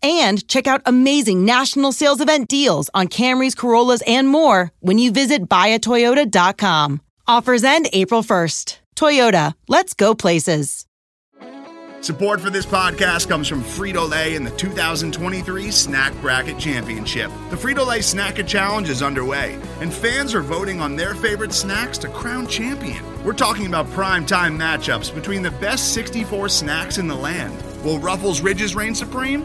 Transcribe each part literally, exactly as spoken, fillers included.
And check out amazing national sales event deals on Camrys, Corollas, and more when you visit buy a toyota dot com. Offers end April first. Toyota, let's go places. Support for this podcast comes from Frito-Lay and the two thousand twenty-three Snack Bracket Championship. The Frito-Lay Snacker Challenge is underway, and fans are voting on their favorite snacks to crown champion. We're talking about primetime matchups between the best sixty-four snacks in the land. Will Ruffles Ridges reign supreme?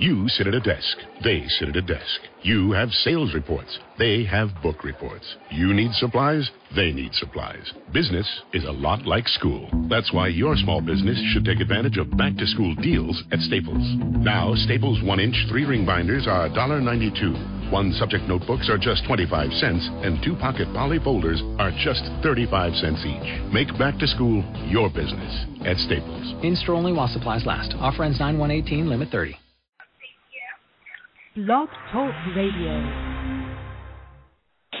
You sit at a desk. They sit at a desk. You have sales reports. They have book reports. You need supplies. They need supplies. Business is a lot like school. That's why your small business should take advantage of back-to-school deals at Staples. Now, Staples one-inch three-ring binders are one dollar and ninety-two cents. One subject notebooks are just twenty-five cents, and two pocket poly folders are just thirty-five cents each. Make back-to-school your business at Staples. In-store only while supplies last. Offer ends nine one eighteen, limit thirty. Love Talk Radio. Hi,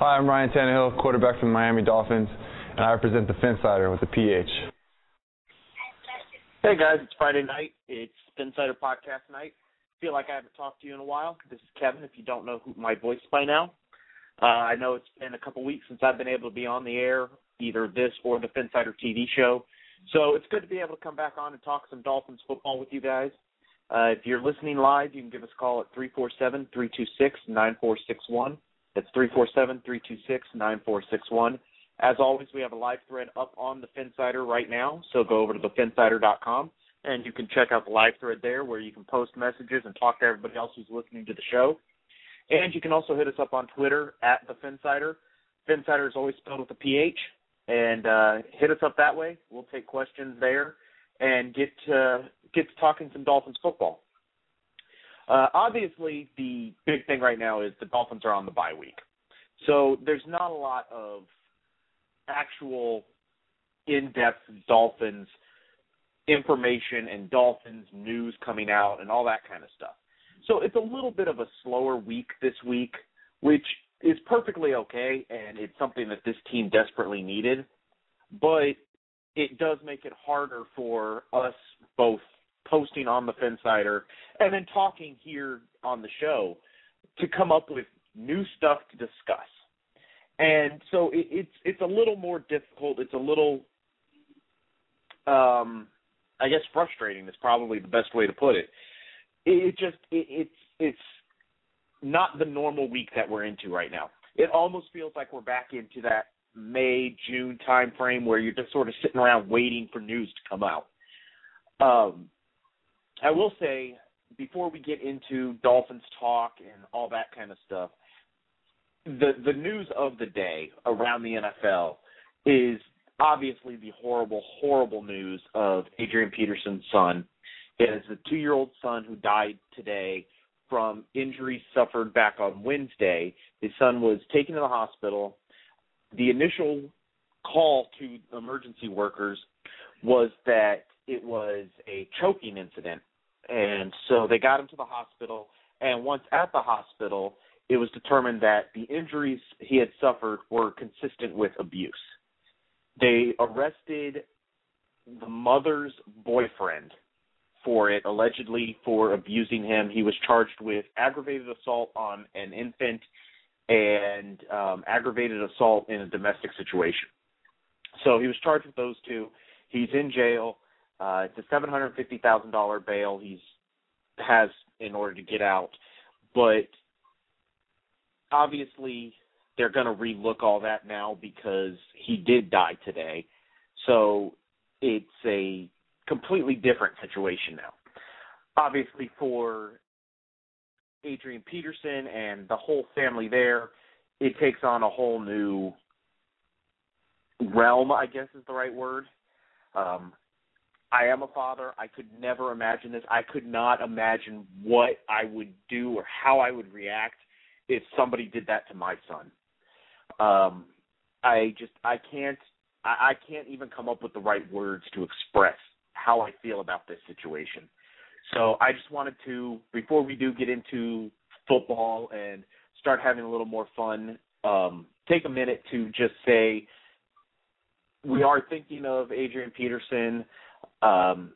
I'm Ryan Tannehill, quarterback for the Miami Dolphins, and I represent the Phinsider with a P H. Hey guys, it's Friday night. It's Phinsider podcast night. Feel like I haven't talked to you in a while. This is Kevin, if you don't know who my voice by now. Uh, I know it's been a couple weeks since I've been able to be on the air, either this or the Phinsider T V show. So it's good to be able to come back on and talk some Dolphins football with you guys. Uh, if you're listening live, you can give us a call at three four seven, three two six, nine four six one. That's three four seven, three two six, nine four six one. As always, we have a live thread up on the Phinsider right now, so go over to the phinsider dot com, and you can check out the live thread there where you can post messages and talk to everybody else who's listening to the show. And you can also hit us up on Twitter, at the Phinsider. Phinsider is always spelled with a P H. And uh, hit us up that way. We'll take questions there and get to, get to talking some Dolphins football. Uh, obviously, the big thing right now is the Dolphins are on the bye week. So there's not a lot of actual in-depth Dolphins information and Dolphins news coming out and all that kind of stuff. So it's a little bit of a slower week this week, which is perfectly okay, and it's something that this team desperately needed. But it does make it harder for us both posting on the Phinsider and then talking here on the show to come up with new stuff to discuss. And so it, it's it's a little more difficult. It's a little, um, I guess, frustrating is probably the best way to put it. It just it, it's it's not the normal week that we're into right now. It almost feels like we're back into that May, June time frame where you're just sort of sitting around waiting for news to come out. Um, I will say before we get into Dolphins talk and all that kind of stuff, the the news of the day around the N F L is obviously the horrible, horrible news of Adrian Peterson's son. It is a two-year-old son who died today from injuries suffered back on Wednesday. His son was taken to the hospital. The initial call to emergency workers was that it was a choking incident. And so they got him to the hospital, and once at the hospital, it was determined that the injuries he had suffered were consistent with abuse. They arrested the mother's boyfriend for it, allegedly for abusing him. He was charged with aggravated assault on an infant and um, aggravated assault in a domestic situation. So he was charged with those two. He's in jail. Uh, it's a seven hundred fifty thousand dollars bail he's has in order to get out. But obviously they're going to relook all that now because he did die today. So it's a completely different situation now. Obviously for Adrian Peterson and the whole family there, it takes on a whole new realm, I guess is the right word. Um, I am a father. I could never imagine this. I could not imagine what I would do or how I would react if somebody did that to my son. Um, I just, I can't, I, I can't even come up with the right words to express how I feel about this situation. So I just wanted to, before we do get into football and start having a little more fun, um, take a minute to just say we are thinking of Adrian Peterson. Um,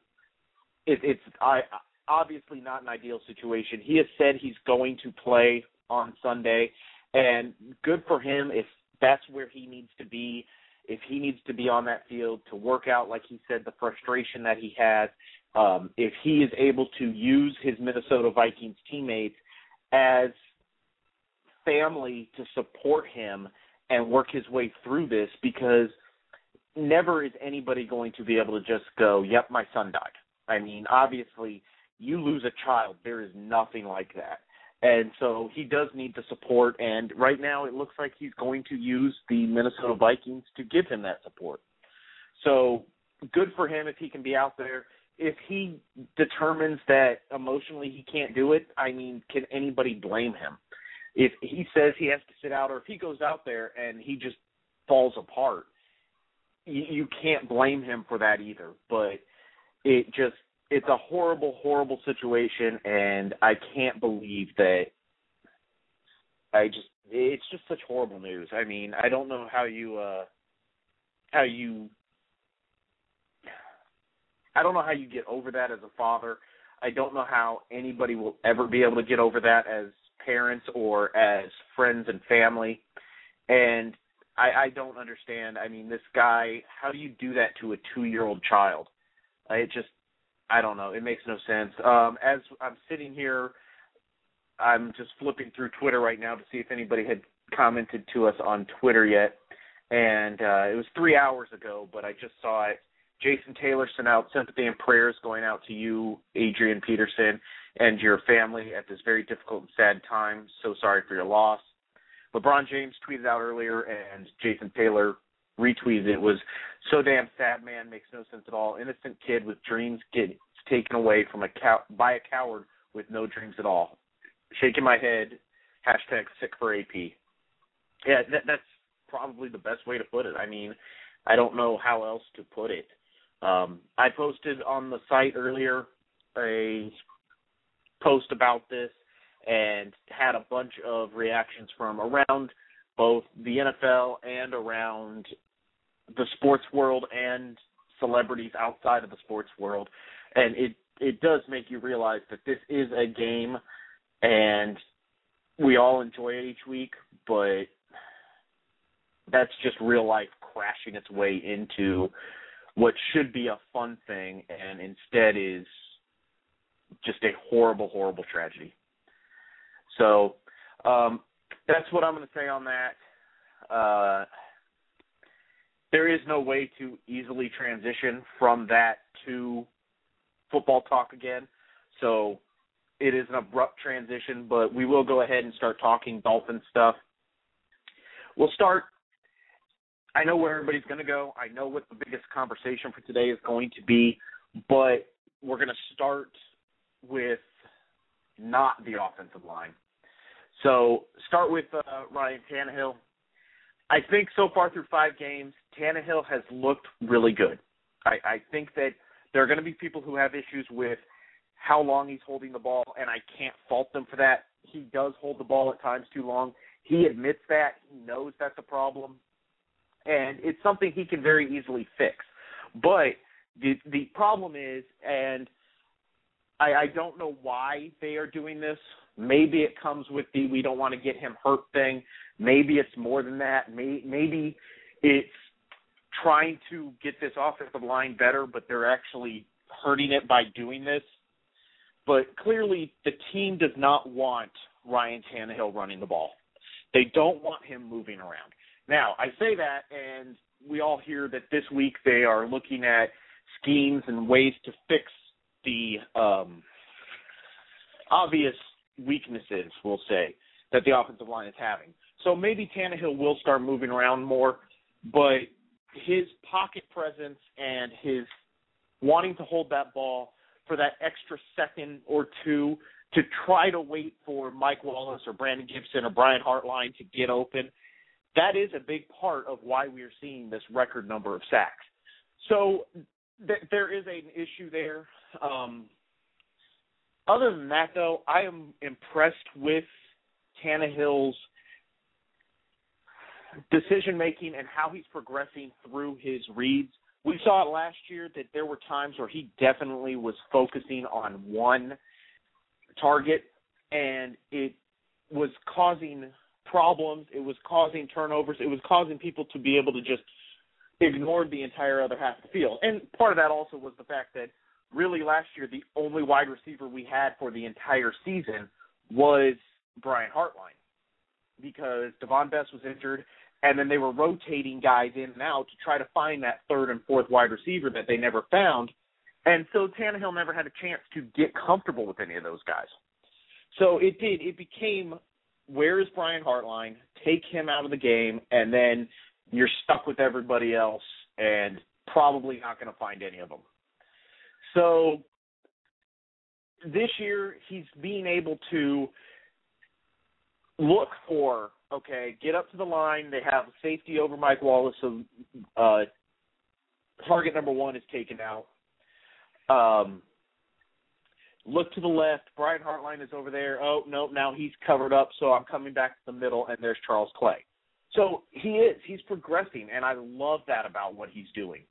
it, it's I, obviously not an ideal situation. He has said he's going to play on Sunday, and good for him if that's where he needs to be, if he needs to be on that field to work out, like he said, the frustration that he has. Um, if he is able to use his Minnesota Vikings teammates as family to support him and work his way through this, because never is anybody going to be able to just go, yep, my son died. I mean, obviously, you lose a child. There is nothing like that. And so he does need the support, and right now it looks like he's going to use the Minnesota Vikings to give him that support. So good for him if he can be out there. If he determines that emotionally he can't do it, I mean, can anybody blame him? If he says he has to sit out, or if he goes out there and he just falls apart, you, you can't blame him for that either. But it just – it's a horrible, horrible situation, and I can't believe that I just – it's just such horrible news. I mean, I don't know how you uh, – how you – I don't know how you get over that as a father. I don't know how anybody will ever be able to get over that as parents or as friends and family. And I, I don't understand. I mean, this guy, how do you do that to a two-year-old child? It just, I don't know. It makes no sense. Um, as I'm sitting here, I'm just flipping through Twitter right now to see if anybody had commented to us on Twitter yet. And uh, it was three hours ago, but I just saw it. Jason Taylor sent out sympathy and prayers going out to you, Adrian Peterson, and your family at this very difficult and sad time. So sorry for your loss. LeBron James tweeted out earlier, and Jason Taylor retweeted it. It was so damn sad, man. Makes no sense at all. Innocent kid with dreams gets taken away from a cow- by a coward with no dreams at all. Shaking my head. Hashtag sick for A P. Yeah, that, that's probably the best way to put it. I mean, I don't know how else to put it. Um, I posted on the site earlier a post about this and had a bunch of reactions from around both the N F L and around the sports world and celebrities outside of the sports world. And it, it does make you realize that this is a game and we all enjoy it each week, but that's just real life crashing its way into what should be a fun thing and instead is just a horrible, horrible tragedy. So um, that's what I'm going to say on that. Uh, there is no way to easily transition from that to football talk again. So it is an abrupt transition, but we will go ahead and start talking Dolphin stuff. We'll start – I know where everybody's going to go. I know what the biggest conversation for today is going to be, but we're going to start with not the offensive line. So start with uh, Ryan Tannehill. I think so far through five games, Tannehill has looked really good. I, I think that there are going to be people who have issues with how long he's holding the ball, and I can't fault them for that. He does hold the ball at times too long. He admits that. He knows that's a problem. And it's something he can very easily fix. But the the problem is, and I, I don't know why they are doing this. Maybe it comes with the we don't want to get him hurt thing. Maybe it's more than that. Maybe it's trying to get this offensive line better, but they're actually hurting it by doing this. But clearly the team does not want Ryan Tannehill running the ball. They don't want him moving around. Now, I say that, and we all hear that this week they are looking at schemes and ways to fix the um, obvious weaknesses, we'll say, that the offensive line is having. So maybe Tannehill will start moving around more, but his pocket presence and his wanting to hold that ball for that extra second or two to try to wait for Mike Wallace or Brandon Gibson or Brian Hartline to get open, that is a big part of why we are seeing this record number of sacks. So th- there is an issue there. Um, other than that, though, I am impressed with Tannehill's decision-making and how he's progressing through his reads. We saw it last year that there were times where he definitely was focusing on one target, and it was causing problems. It was causing turnovers. It was causing people to be able to just ignore the entire other half of the field. And part of that also was the fact that really last year the only wide receiver we had for the entire season was Brian Hartline because Devon Best was injured, and then they were rotating guys in and out to try to find that third and fourth wide receiver that they never found. And so Tannehill never had a chance to get comfortable with any of those guys. So it did. It became, where is Brian Hartline? Take him out of the game, and then you're stuck with everybody else and probably not going to find any of them. So this year he's being able to look for, okay, get up to the line. They have safety over Mike Wallace, so uh, target number one is taken out. Um, look to the left. Brian Hartline is over there. Oh, no, now he's covered up, so I'm coming back to the middle, and there's Charles Clay. So he is. He's progressing, and I love that about what he's doing.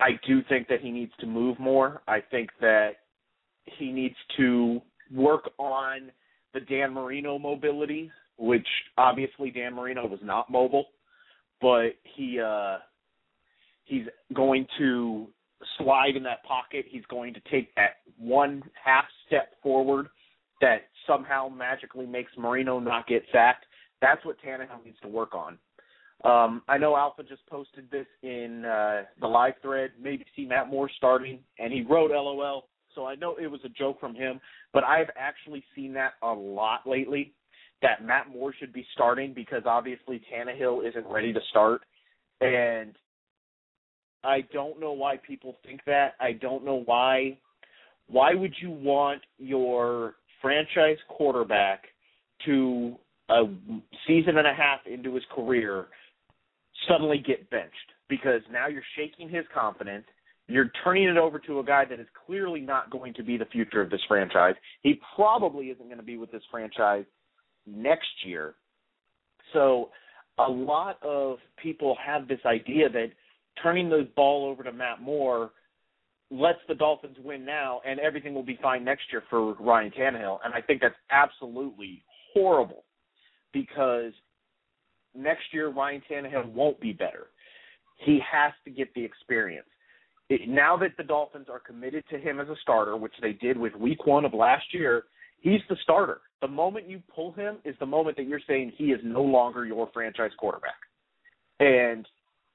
I do think that he needs to move more. I think that he needs to work on the Dan Marino mobility, which obviously Dan Marino was not mobile, but he uh, he's going to slide in that pocket. He's going to take that one half step forward that somehow magically makes Marino not get sacked. That's what Tannehill needs to work on. Um, I know Alpha just posted this in uh, the live thread, maybe see Matt Moore starting, and he wrote L O L, so I know it was a joke from him, but I've actually seen that a lot lately, that Matt Moore should be starting because obviously Tannehill isn't ready to start. And I don't know why people think that. I don't know why. Why would you want your franchise quarterback to a season and a half into his career suddenly get benched? Because now you're shaking his confidence. You're turning it over to a guy that is clearly not going to be the future of this franchise. He probably isn't going to be with this franchise next year. So a lot of people have this idea that turning the ball over to Matt Moore lets the Dolphins win now and everything will be fine next year for Ryan Tannehill. And I think that's absolutely horrible because next year Ryan Tannehill won't be better. He has to get the experience. It, now that the Dolphins are committed to him as a starter, which they did with week one of last year, he's the starter. The moment you pull him is the moment that you're saying he is no longer your franchise quarterback. And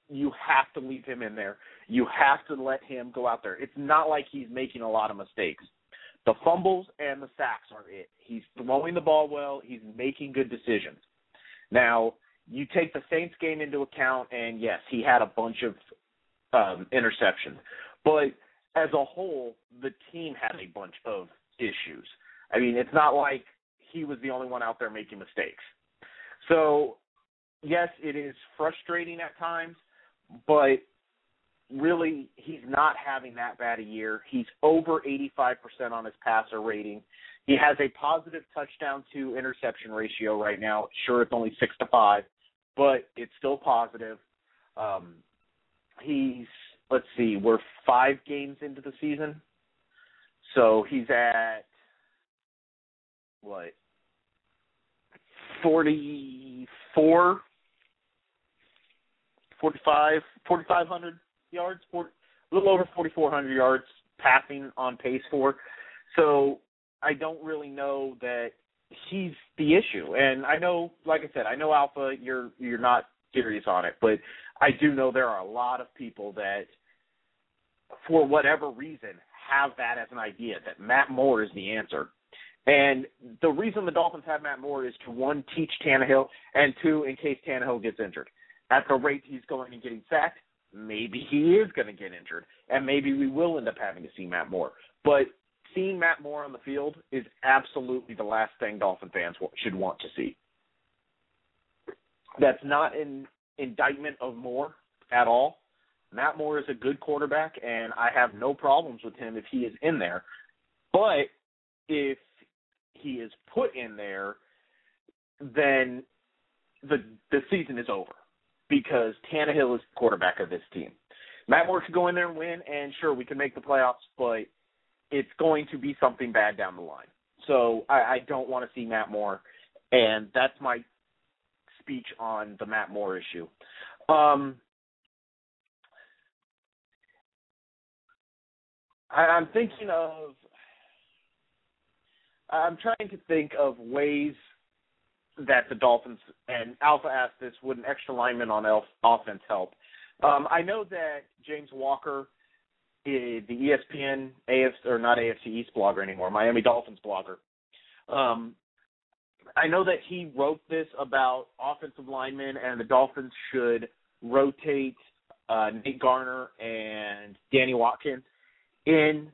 you have to leave him in there. You have to let him go out there. It's not like he's making a lot of mistakes. The fumbles and the sacks are it. He's throwing the ball well. He's making good decisions. Now, you take the Saints game into account, and, yes, he had a bunch of um, interceptions. But as a whole, the team had a bunch of issues. I mean, it's not like he was the only one out there making mistakes. So, yes, it is frustrating at times, but – really, he's not having that bad a year. He's over eighty-five percent on his passer rating. He has a positive touchdown to interception ratio right now. Sure, it's only six to five, but it's still positive. Um, he's, let's see, we're five games into the season. So he's at, what, forty-four, forty-five, forty-five hundred? Yards, four, a little over forty-four hundred yards passing on pace for. So I don't really know that he's the issue. And I know, like I said, I know Alpha, you're you're not serious on it, but I do know there are a lot of people that, for whatever reason, have that as an idea that Matt Moore is the answer. And the reason the Dolphins have Matt Moore is to, one, teach Tannehill, and two, in case Tannehill gets injured. At the rate he's going and getting sacked, maybe he is going to get injured, and maybe we will end up having to see Matt Moore. But seeing Matt Moore on the field is absolutely the last thing Dolphin fans should want to see. That's not an indictment of Moore at all. Matt Moore is a good quarterback, and I have no problems with him if he is in there. But if he is put in there, then the the season is over, because Tannehill is the quarterback of this team. Matt Moore could go in there and win, and sure, we can make the playoffs, but it's going to be something bad down the line. So I, I don't want to see Matt Moore, and that's my speech on the Matt Moore issue. Um, I, I'm thinking of – I'm trying to think of ways – that the Dolphins, and Alpha asked this, would an extra lineman on elf offense help? Um, I know that James Walker, the E S P N, A F C, or not A F C East blogger anymore, Miami Dolphins blogger, um, I know that he wrote this about offensive linemen and the Dolphins should rotate uh, Nate Garner and Danny Watkins in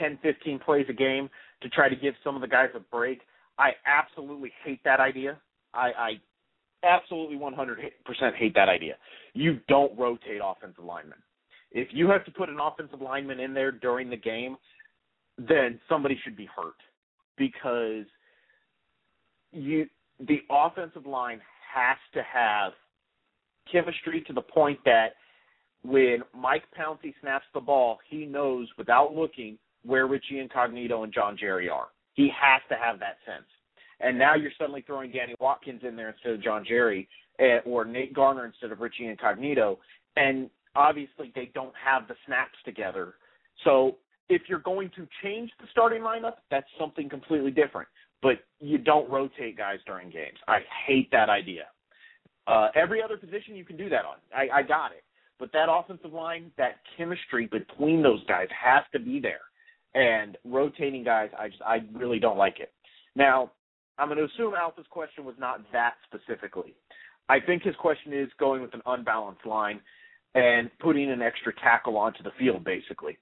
ten, fifteen plays a game to try to give some of the guys a break. I absolutely hate that idea. I, I absolutely one hundred percent hate that idea. You don't rotate offensive linemen. If you have to put an offensive lineman in there during the game, then somebody should be hurt, because you the offensive line has to have chemistry to the point that when Mike Pouncey snaps the ball, he knows without looking where Richie Incognito and John Jerry are. He has to have that sense. And now you're suddenly throwing Danny Watkins in there instead of John Jerry, or Nate Garner instead of Richie Incognito, and obviously they don't have the snaps together. So if you're going to change the starting lineup, that's something completely different. But you don't rotate guys during games. I hate that idea. Uh, every other position you can do that on. I, I got it. But that offensive line, that chemistry between those guys has to be there. And rotating guys, I just I really don't like it. Now, I'm going to assume Alpha's question was not that specifically. I think his question is going with an unbalanced line and putting an extra tackle onto the field, basically.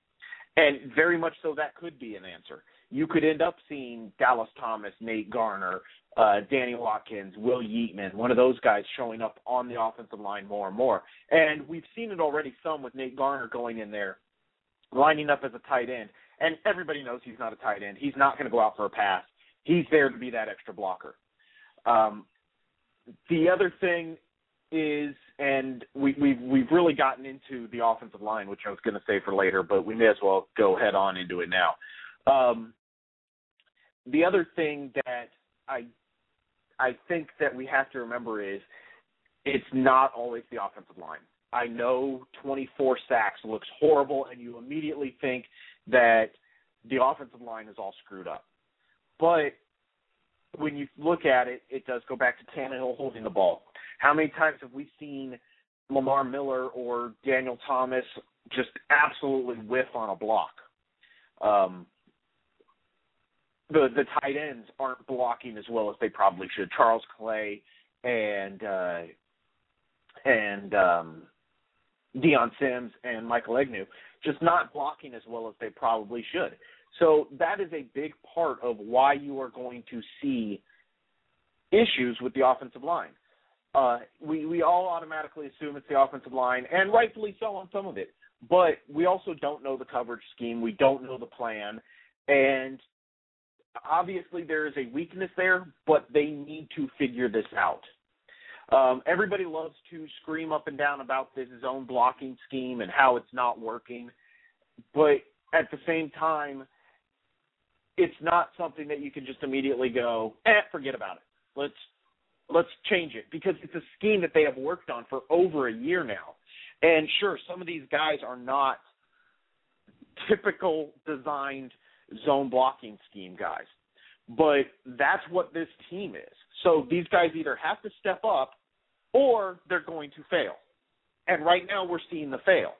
And very much so that could be an answer. You could end up seeing Dallas Thomas, Nate Garner, uh, Danny Watkins, Will Yeatman, one of those guys showing up on the offensive line more and more. And we've seen it already some with Nate Garner going in there, lining up as a tight end. And everybody knows he's not a tight end. He's not going to go out for a pass. He's there to be that extra blocker. Um, the other thing is, and we, we've, we've really gotten into the offensive line, which I was going to say for later, but we may as well go head on into it now. Um, the other thing that I I think that we have to remember is it's not always the offensive line. I know twenty-four sacks looks horrible, and you immediately think that the offensive line is all screwed up. But when you look at it, it does go back to Tannehill holding the ball. How many times have we seen Lamar Miller or Daniel Thomas just absolutely whiff on a block? Um, the the tight ends aren't blocking as well as they probably should. Charles Clay and uh, and um, Deion Sims and Michael Egnew just not blocking as well as they probably should. So that is a big part of why you are going to see issues with the offensive line. Uh, we, we all automatically assume it's the offensive line, and rightfully so on some of it. But we also don't know the coverage scheme. We don't know the plan. And obviously there is a weakness there, but they need to figure this out. Um, everybody loves to scream up and down about this zone blocking scheme and how it's not working. But at the same time, it's not something that you can just immediately go, eh, forget about it. Let's let's change it, because it's a scheme that they have worked on for over a year now. And sure, some of these guys are not typical designed zone blocking scheme guys, but that's what this team is. So these guys either have to step up or they're going to fail. And right now we're seeing the fail.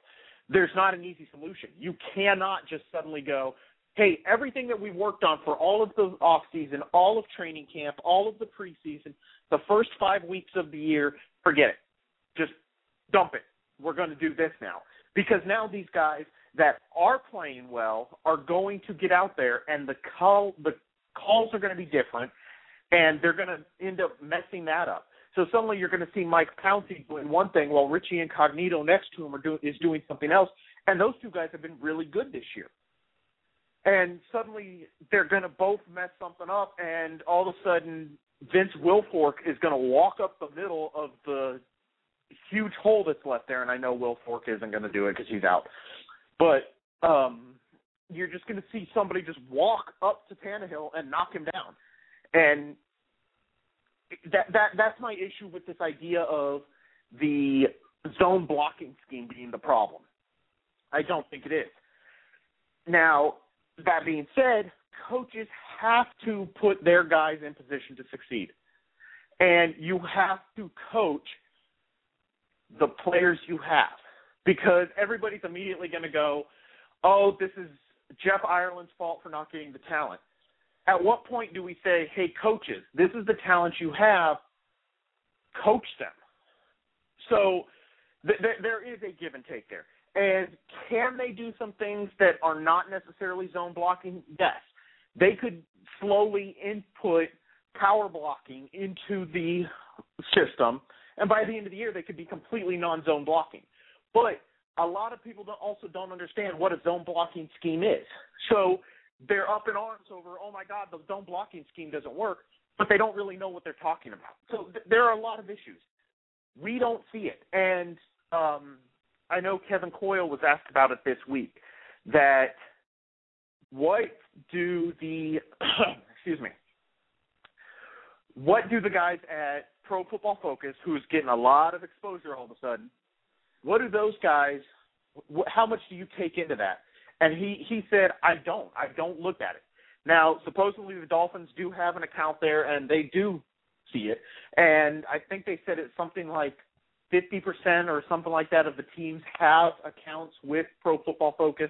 There's not an easy solution. You cannot just suddenly go, hey, everything that we've worked on for all of the offseason, all of training camp, all of the preseason, the first five weeks of the year, forget it. Just dump it. We're going to do this now. Because now these guys that are playing well are going to get out there, and the call, the calls are going to be different, and they're going to end up messing that up. So suddenly you're going to see Mike Pouncey doing one thing while Richie Incognito next to him are do, is doing something else, and those two guys have been really good this year. And suddenly they're going to both mess something up, and all of a sudden Vince Wilfork is going to walk up the middle of the huge hole that's left there, and I know Wilfork isn't going to do it because he's out. But um, you're just going to see somebody just walk up to Tannehill and knock him down. And that that that's my issue with this idea of the zone blocking scheme being the problem. I don't think it is. Now, that being said, coaches have to put their guys in position to succeed. And you have to coach the players you have, because everybody's immediately going to go, oh, this is Jeff Ireland's fault for not getting the talent. At what point do we say, hey, coaches, this is the talent you have, coach them? So th- th- there is a give and take there. And can they do some things that are not necessarily zone blocking? Yes. They could slowly input power blocking into the system, and by the end of the year they could be completely non-zone blocking. But a lot of people don't, also don't understand what a zone blocking scheme is. So they're up in arms over, oh, my God, the zone blocking scheme doesn't work, but they don't really know what they're talking about. So th- there are a lot of issues. We don't see it. And um, I know Kevin Coyle was asked about it this week, that what do the – excuse me. What do the guys at Pro Football Focus, who's getting a lot of exposure all of a sudden, what do those guys – how much do you take into that? And he, he said, I don't. I don't look at it. Now, supposedly the Dolphins do have an account there, and they do see it. And I think they said it's something like fifty percent or something like that of the teams have accounts with Pro Football Focus.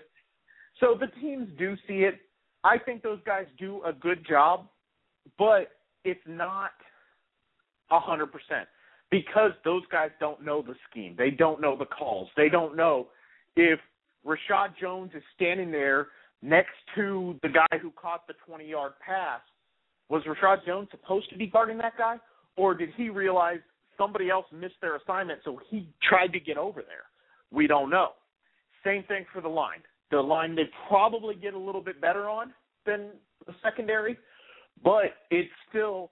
So the teams do see it. I think those guys do a good job, but it's not one hundred percent because those guys don't know the scheme. They don't know the calls. They don't know if – Reshad Jones is standing there next to the guy who caught the twenty-yard pass. Was Reshad Jones supposed to be guarding that guy, or did he realize somebody else missed their assignment, so he tried to get over there? We don't know. Same thing for the line. The line they probably get a little bit better on than the secondary, but it's still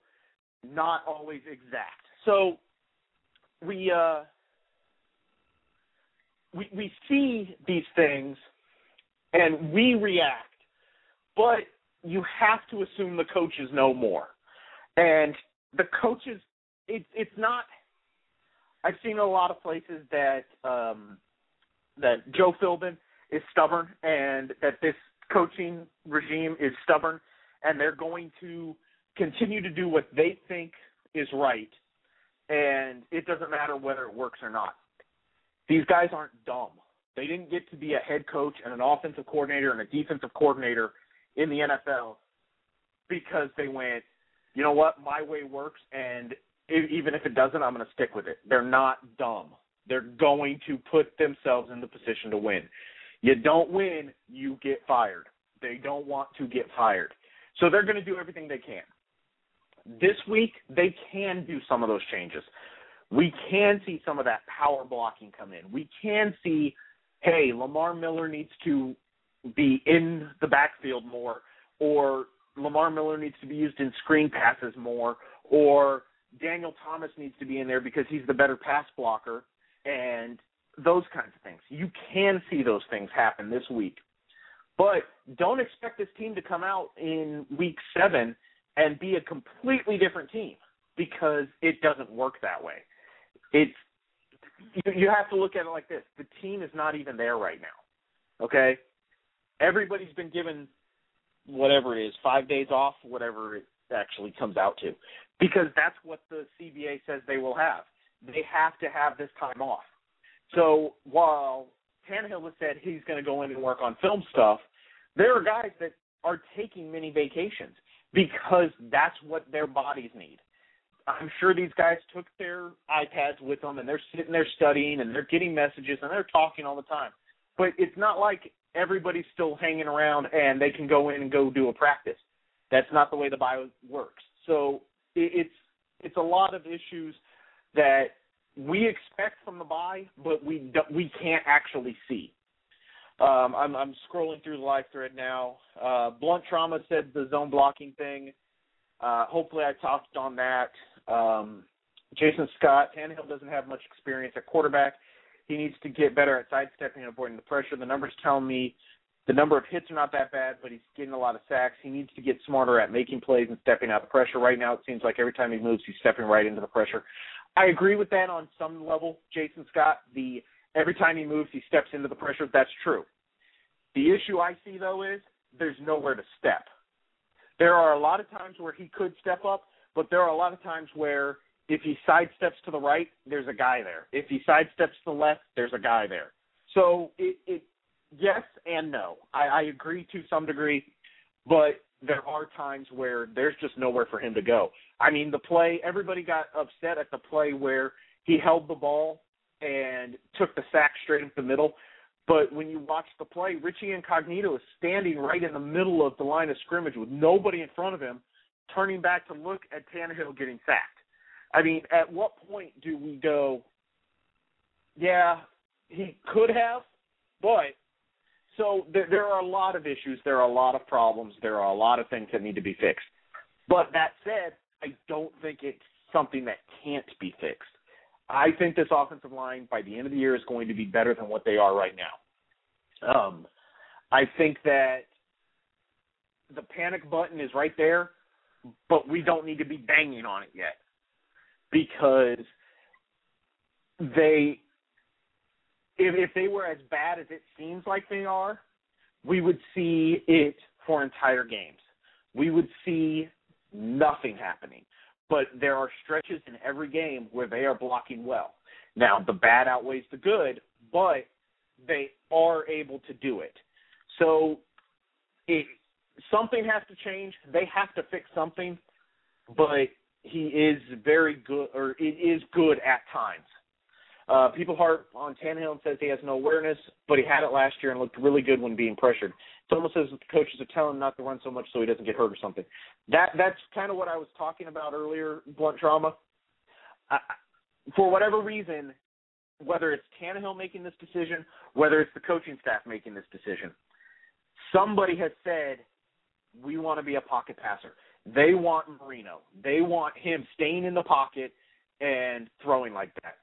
not always exact. So we uh, – We, we see these things and we react, but you have to assume the coaches know more. And the coaches, it, it's not – I've seen a lot of places that um, that Joe Philbin is stubborn and that this coaching regime is stubborn, and they're going to continue to do what they think is right, and it doesn't matter whether it works or not. These guys aren't dumb. They didn't get to be a head coach and an offensive coordinator and a defensive coordinator in the N F L because they went, you know what, my way works, and if, even if it doesn't, I'm going to stick with it. They're not dumb. They're going to put themselves in the position to win. You don't win, you get fired. They don't want to get fired. So they're going to do everything they can. This week, they can do some of those changes. We can see some of that power blocking come in. We can see, hey, Lamar Miller needs to be in the backfield more, or Lamar Miller needs to be used in screen passes more, or Daniel Thomas needs to be in there because he's the better pass blocker, and those kinds of things. You can see those things happen this week. But don't expect this team to come out in week seven and be a completely different team, because it doesn't work that way. It's you have to look at it like this. The team is not even there right now, okay? Everybody's been given whatever it is, five days off, whatever it actually comes out to, because that's what the C B A says they will have. They have to have this time off. So while Tannehill has said he's going to go in and work on film stuff, there are guys that are taking mini vacations because that's what their bodies need. I'm sure these guys took their iPads with them, and they're sitting there studying, and they're getting messages, and they're talking all the time. But it's not like everybody's still hanging around and they can go in and go do a practice. That's not the way the bio works. So it's it's a lot of issues that we expect from the bye, but we do, we can't actually see. Um, I'm, I'm scrolling through the live thread now. Uh, Blunt Trauma said the zone blocking thing. Uh, hopefully I talked on that. Um, Jason Scott, Tannehill doesn't have much experience at quarterback. He needs to get better at sidestepping and avoiding the pressure. The numbers tell me the number of hits are not that bad, but he's getting a lot of sacks. He needs to get smarter at making plays and stepping out of pressure. Right now it seems like every time he moves, he's stepping right into the pressure. I agree with that on some level, Jason Scott. The every time he moves, he steps into the pressure. That's true. The issue I see, though, is there's nowhere to step. There are a lot of times where he could step up, but there are a lot of times where if he sidesteps to the right, there's a guy there. If he sidesteps to the left, there's a guy there. So it, it yes and no. I, I agree to some degree, but there are times where there's just nowhere for him to go. I mean, the play, everybody got upset at the play where he held the ball and took the sack straight up the middle. But when you watch the play, Richie Incognito is standing right in the middle of the line of scrimmage with nobody in front of him, turning back to look at Tannehill getting sacked. I mean, at what point do we go, yeah, he could have, but so there, there are a lot of issues. There are a lot of problems. There are a lot of things that need to be fixed. But that said, I don't think it's something that can't be fixed. I think this offensive line by the end of the year is going to be better than what they are right now. Um, I think that the panic button is right there, but we don't need to be banging on it yet because they, if, if they were as bad as it seems like they are, we would see it for entire games. We would see nothing happening. But there are stretches in every game where they are blocking well. Now, the bad outweighs the good, but they are able to do it. So it, something has to change. They have to fix something, but he is very good, or it is good at times. Uh, people harp on Tannehill and says he has no awareness, but he had it last year and looked really good when being pressured. It's almost as if the coaches are telling him not to run so much so he doesn't get hurt or something. That That's kind of what I was talking about earlier, Blunt Trauma. I, for whatever reason, whether it's Tannehill making this decision, whether it's the coaching staff making this decision, somebody has said, we want to be a pocket passer. They want Marino. They want him staying in the pocket and throwing like that.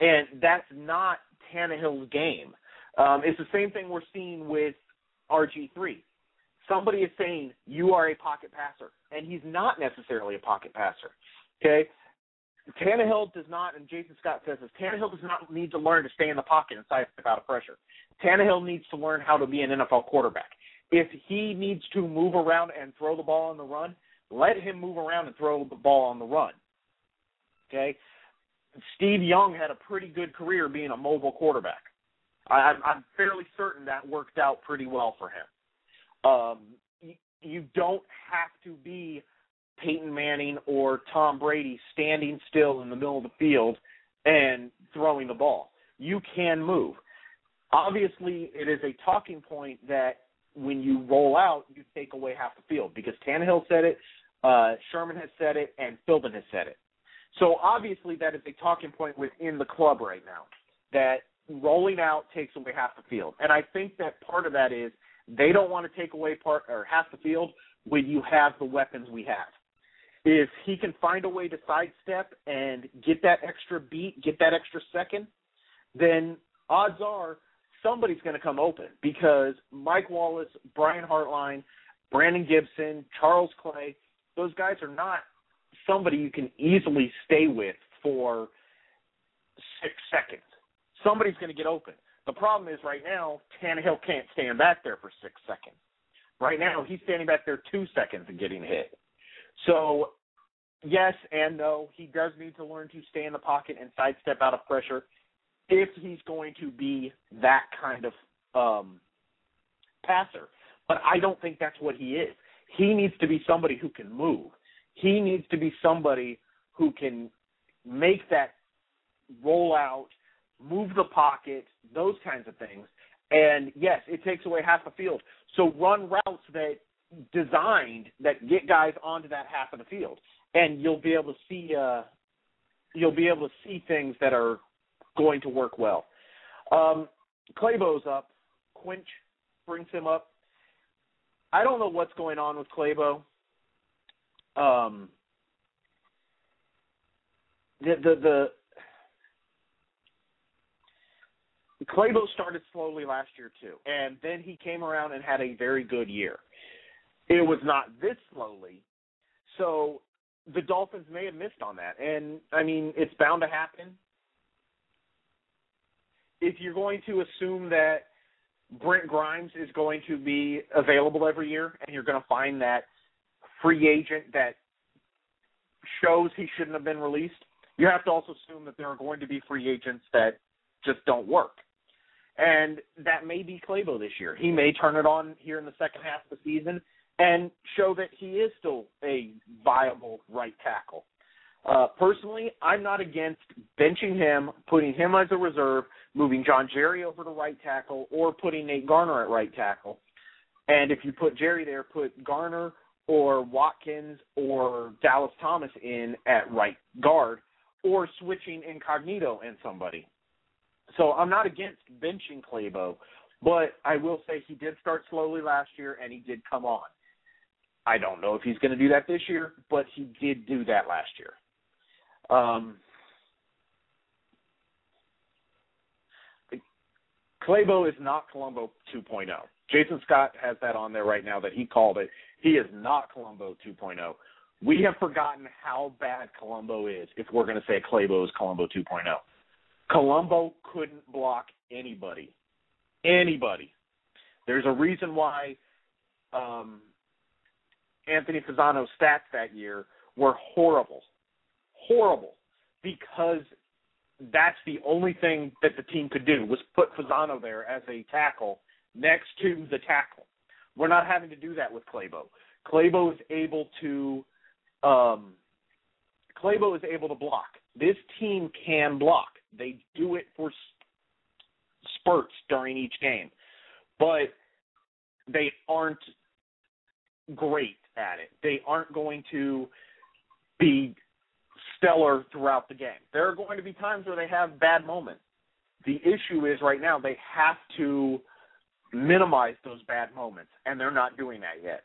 And that's not Tannehill's game. Um, it's the same thing we're seeing with R G three. Somebody is saying, you are a pocket passer, and he's not necessarily a pocket passer, okay? Tannehill does not, and Jason Scott says this, Tannehill does not need to learn to stay in the pocket and sidestep out of pressure. Tannehill needs to learn how to be an N F L quarterback. If he needs to move around and throw the ball on the run, let him move around and throw the ball on the run, okay? Steve Young had a pretty good career being a mobile quarterback. I, I'm fairly certain that worked out pretty well for him. Um, you don't have to be Peyton Manning or Tom Brady standing still in the middle of the field and throwing the ball. You can move. Obviously, it is a talking point that when you roll out, you take away half the field because Tannehill said it, uh, Sherman has said it, and Philbin has said it. So obviously that is a talking point within the club right now, that rolling out takes away half the field. And I think that part of that is they don't want to take away part or half the field when you have the weapons we have. If he can find a way to sidestep and get that extra beat, get that extra second, then odds are somebody's going to come open because Mike Wallace, Brian Hartline, Brandon Gibson, Charles Clay, those guys are not somebody you can easily stay with for six seconds. Somebody's going to get open. The problem is right now, Tannehill can't stand back there for six seconds. Right now, he's standing back there two seconds and getting hit. So, yes and no, he does need to learn to stay in the pocket and sidestep out of pressure if he's going to be that kind of um, passer. But I don't think that's what he is. He needs to be somebody who can move. He needs to be somebody who can make that rollout, move the pocket, those kinds of things. And, yes, it takes away half the field. So run routes that designed that get guys onto that half of the field, and you'll be able to see uh, you'll be able to see things that are going to work well. Um, Clabo's up. Quinch brings him up. I don't know what's going on with Clabo. Um, the the the. Clabo started slowly last year, too, and then he came around and had a very good year. It was not this slowly, so the Dolphins may have missed on that. And, I mean, it's bound to happen. If you're going to assume that Brent Grimes is going to be available every year and you're going to find that free agent that shows he shouldn't have been released, you have to also assume that there are going to be free agents that just don't work. And that may be Clabo this year. He may turn it on here in the second half of the season and show that he is still a viable right tackle. Uh, personally, I'm not against benching him, putting him as a reserve, moving John Jerry over to right tackle, or putting Nate Garner at right tackle. And if you put Jerry there, put Garner or Watkins or Dallas Thomas in at right guard, or switching Incognito and somebody. So I'm not against benching Clabo, but I will say he did start slowly last year and he did come on. I don't know if he's going to do that this year, but he did do that last year. Um, Clabo is not Colombo two point oh. Jason Scott has that on there right now that he called it. He is not Colombo two point oh. We have forgotten how bad Colombo is if we're going to say Clabo is Colombo two point oh. Colombo couldn't block anybody, anybody. There's a reason why um, Anthony Fasano's stats that year were horrible, horrible, because that's the only thing that the team could do was put Fasano there as a tackle next to the tackle. We're not having to do that with Clabo. Clabo is able to um, Clabo is able to block. This team can block. They do it for spurts during each game, but they aren't great at it. They aren't going to be stellar throughout the game. There are going to be times where they have bad moments. The issue is right now they have to minimize those bad moments, and they're not doing that yet.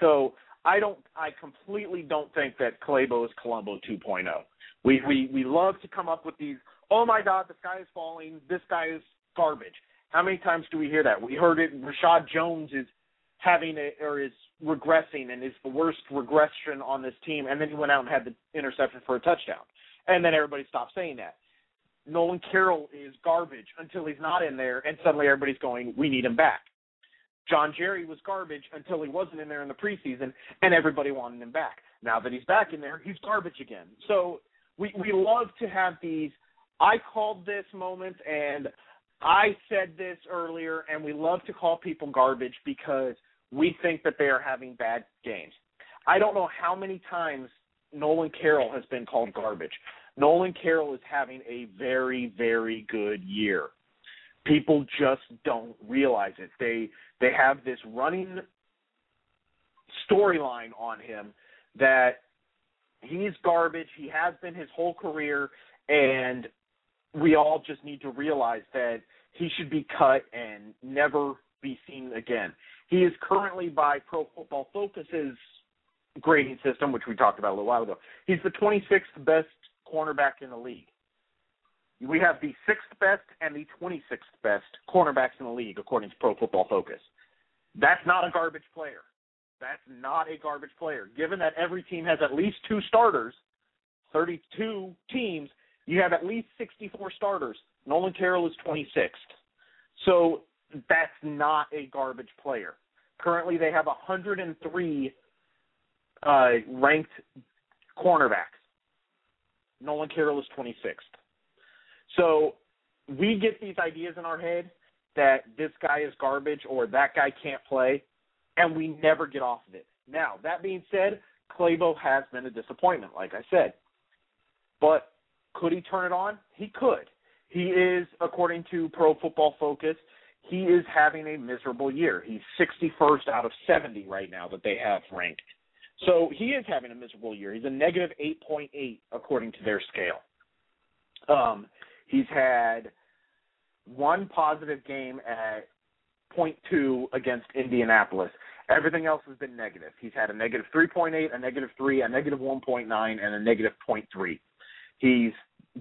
So I don't. I completely don't think that Clabo is Colombo two point oh. We, we, we love to come up with these, oh, my God, the sky is falling, this guy is garbage. How many times do we hear that? We heard it, Reshad Jones is having a, or is regressing and is the worst regression on this team, and then he went out and had the interception for a touchdown. And then everybody stopped saying that. Nolan Carroll is garbage until he's not in there, and suddenly everybody's going, we need him back. John Jerry was garbage until he wasn't in there in the preseason, and everybody wanted him back. Now that he's back in there, he's garbage again. So we, we love to have these, I called this moment and I said this earlier, and we love to call people garbage because we think that they are having bad games. I don't know how many times Nolan Carroll has been called garbage. Nolan Carroll is having a very, very good year. People just don't realize it. They they have this running storyline on him that he's garbage. He has been his whole career, and we all just need to realize that he should be cut and never be seen again. He is currently, by Pro Football Focus's grading system, which we talked about a little while ago, he's the twenty-sixth best cornerback in the league. We have the sixth best and the twenty-sixth best cornerbacks in the league, according to Pro Football Focus. That's not a garbage player. That's not a garbage player. Given that every team has at least two starters, thirty-two teams, you have at least sixty-four starters. Nolan Carroll is twenty-sixth. So that's not a garbage player. Currently, they have one hundred three uh, ranked cornerbacks. Nolan Carroll is twenty-sixth. So we get these ideas in our head that this guy is garbage or that guy can't play, and we never get off of it. Now, that being said, Clabo has been a disappointment, like I said. But could he turn it on? He could. He is, according to Pro Football Focus, he is having a miserable year. He's sixty-first out of seventy right now that they have ranked. So he is having a miserable year. He's a negative eight point eight according to their scale. Um, he's had one positive game at point two against Indianapolis. Everything else has been negative. He's had a negative three point eight, a negative three, a negative one point nine, and a negative zero point three. He's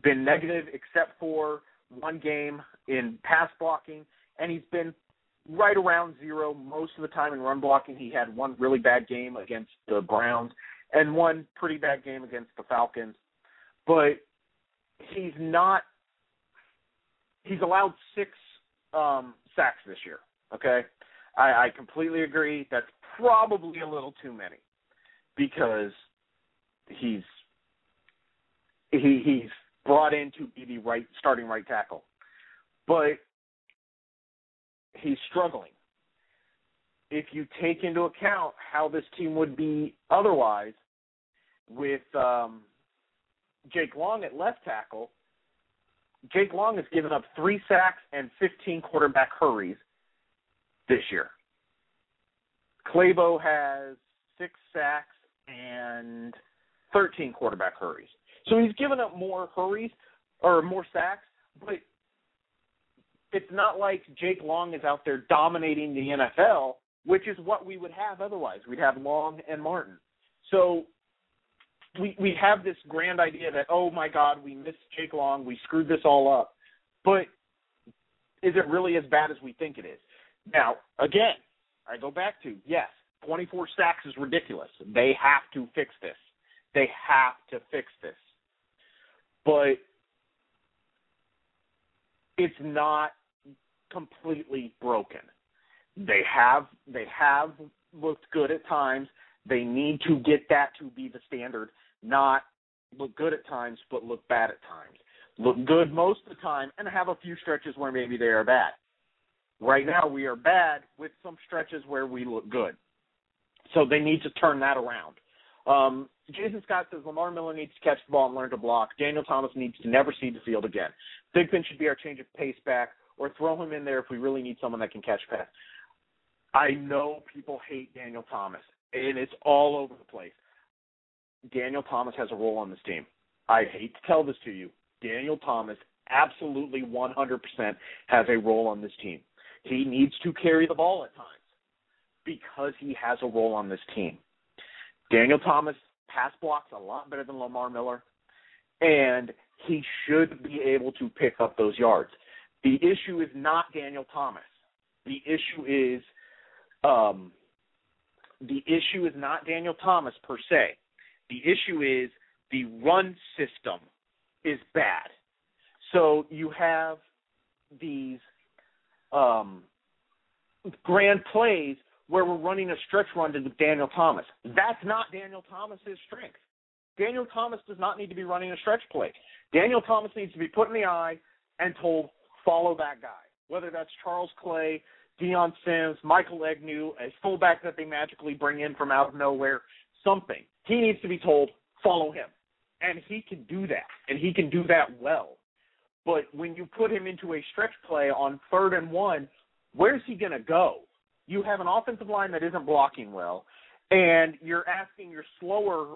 been negative except for one game in pass blocking, and he's been right around zero most of the time in run blocking. He had one really bad game against the Browns and one pretty bad game against the Falcons. But he's not – he's allowed six um, sacks this year, okay? I, I completely agree. That's probably a little too many because he's – He, he's brought in to be the right starting right tackle. But he's struggling. If you take into account how this team would be otherwise with um, Jake Long at left tackle, Jake Long has given up three sacks and fifteen quarterback hurries this year. Clabo has six sacks and thirteen quarterback hurries. So he's given up more hurries or more sacks, but it's not like Jake Long is out there dominating the N F L, which is what we would have otherwise. We'd have Long and Martin. So we we have this grand idea that, oh, my God, we missed Jake Long. We screwed this all up. But is it really as bad as we think it is? Now, again, I go back to, yes, twenty-four sacks is ridiculous. They have to fix this. They have to fix this. But it's not completely broken. They have they have looked good at times. They need to get that to be the standard, not look good at times, but look bad at times. Look good most of the time and have a few stretches where maybe they are bad. Right now we are bad with some stretches where we look good. So they need to turn that around. Um, Jason Scott says Lamar Miller needs to catch the ball and learn to block. Daniel Thomas needs to never see the field again. Thigpen should be our change of pace back or throw him in there if we really need someone that can catch pass. I know people hate Daniel Thomas, and it's all over the place. Daniel Thomas has a role on this team. I hate to tell this to you. Daniel Thomas absolutely one hundred percent has a role on this team. He needs to carry the ball at times because he has a role on this team. Daniel Thomas pass blocks a lot better than Lamar Miller, and he should be able to pick up those yards. The issue is not Daniel Thomas. The issue is um, the issue is not Daniel Thomas per se. The issue is the run system is bad. So you have these um, grand plays where we're running a stretch run to Daniel Thomas. That's not Daniel Thomas's strength. Daniel Thomas does not need to be running a stretch play. Daniel Thomas needs to be put in the eye and told, follow that guy, whether that's Charles Clay, Deion Sims, Michael Egnew, a fullback that they magically bring in from out of nowhere, something. He needs to be told, follow him. And he can do that, and he can do that well. But when you put him into a stretch play on third and one, where's he going to go? You have an offensive line that isn't blocking well, and you're asking your slower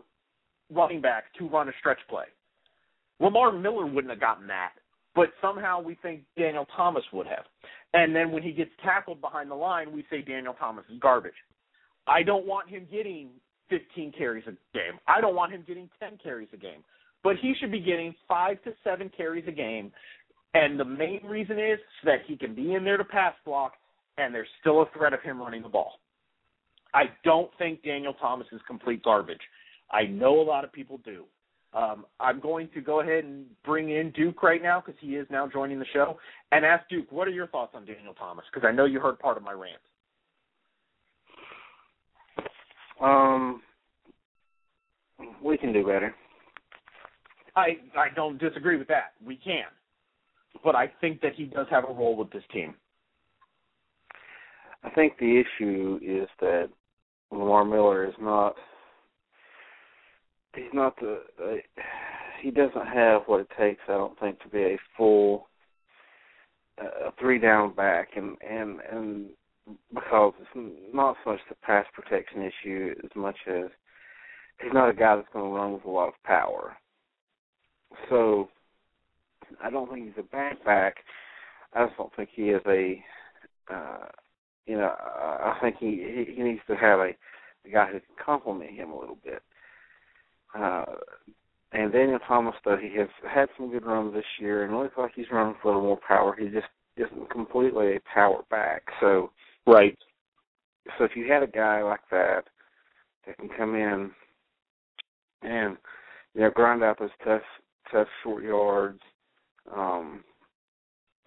running back to run a stretch play. Lamar Miller wouldn't have gotten that, but somehow we think Daniel Thomas would have. And then when he gets tackled behind the line, we say Daniel Thomas is garbage. I don't want him getting fifteen carries a game. I don't want him getting ten carries a game. But he should be getting five to seven carries a game, and the main reason is so that he can be in there to pass block, and there's still a threat of him running the ball. I don't think Daniel Thomas is complete garbage. I know a lot of people do. Um, I'm going to go ahead and bring in Duke right now because he is now joining the show, and ask Duke, what are your thoughts on Daniel Thomas? Because I know you heard part of my rant. Um, we can do better. I, I don't disagree with that. We can. But I think that he does have a role with this team. I think the issue is that Lamar Miller is not – he's not the uh, – he doesn't have what it takes, I don't think, to be a full uh, three-down back. And, and, and because it's not so much the pass protection issue as much as he's not a guy that's going to run with a lot of power. So I don't think he's a bad back. I just don't think he is a, uh, you know, I think he, he needs to have a, a guy who can complement him a little bit. Uh, and Daniel Thomas, though, he has had some good runs this year, and it looks like he's running with a little more power. He just isn't completely a power back. So, right. So if you had a guy like that that can come in and, you know, grind out those tough, tough short yards, um,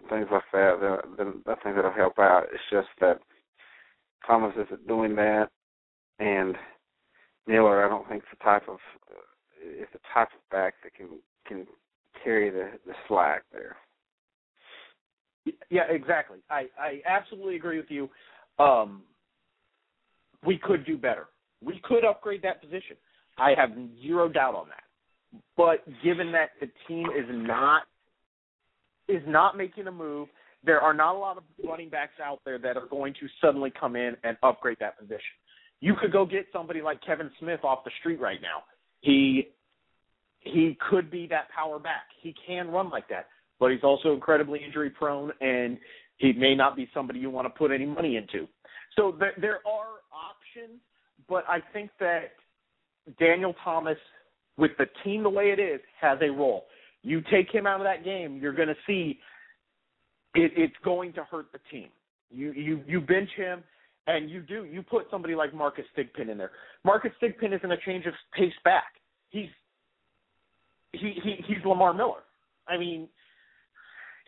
things like that, then I think that'll help out. It's just that Thomas isn't doing that, and Miller, I don't think is the type of is the type of back that can can carry the, the slack there. Yeah, exactly. I, I absolutely agree with you. Um, we could do better. We could upgrade that position. I have zero doubt on that. But given that the team is not is not making a move, there are not a lot of running backs out there that are going to suddenly come in and upgrade that position. You could go get somebody like Kevin Smith off the street right now. He he could be that power back. He can run like that, but he's also incredibly injury prone, and he may not be somebody you want to put any money into. So there, there are options, but I think that Daniel Thomas, with the team the way it is, has a role. You take him out of that game, you're going to see it, it's going to hurt the team. You you you bench him, and you do. You put somebody like Marcus Thigpen in there. Marcus Thigpen isn't a change of pace back. He's he, he he's Lamar Miller. I mean,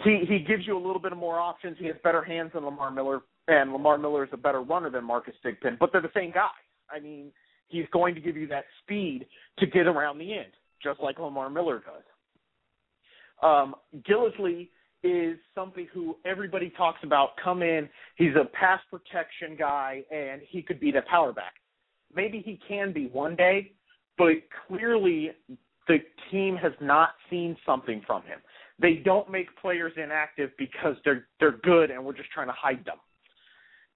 he he gives you a little bit of more options. He has better hands than Lamar Miller, and Lamar Miller is a better runner than Marcus Thigpen, but they're the same guy. I mean, he's going to give you that speed to get around the end, just like Lamar Miller does. Um, Gillislee is somebody who everybody talks about come in. He's a pass protection guy, and he could be the power back. Maybe he can be one day, but clearly the team has not seen something from him. They don't make players inactive because they're they're good and we're just trying to hide them.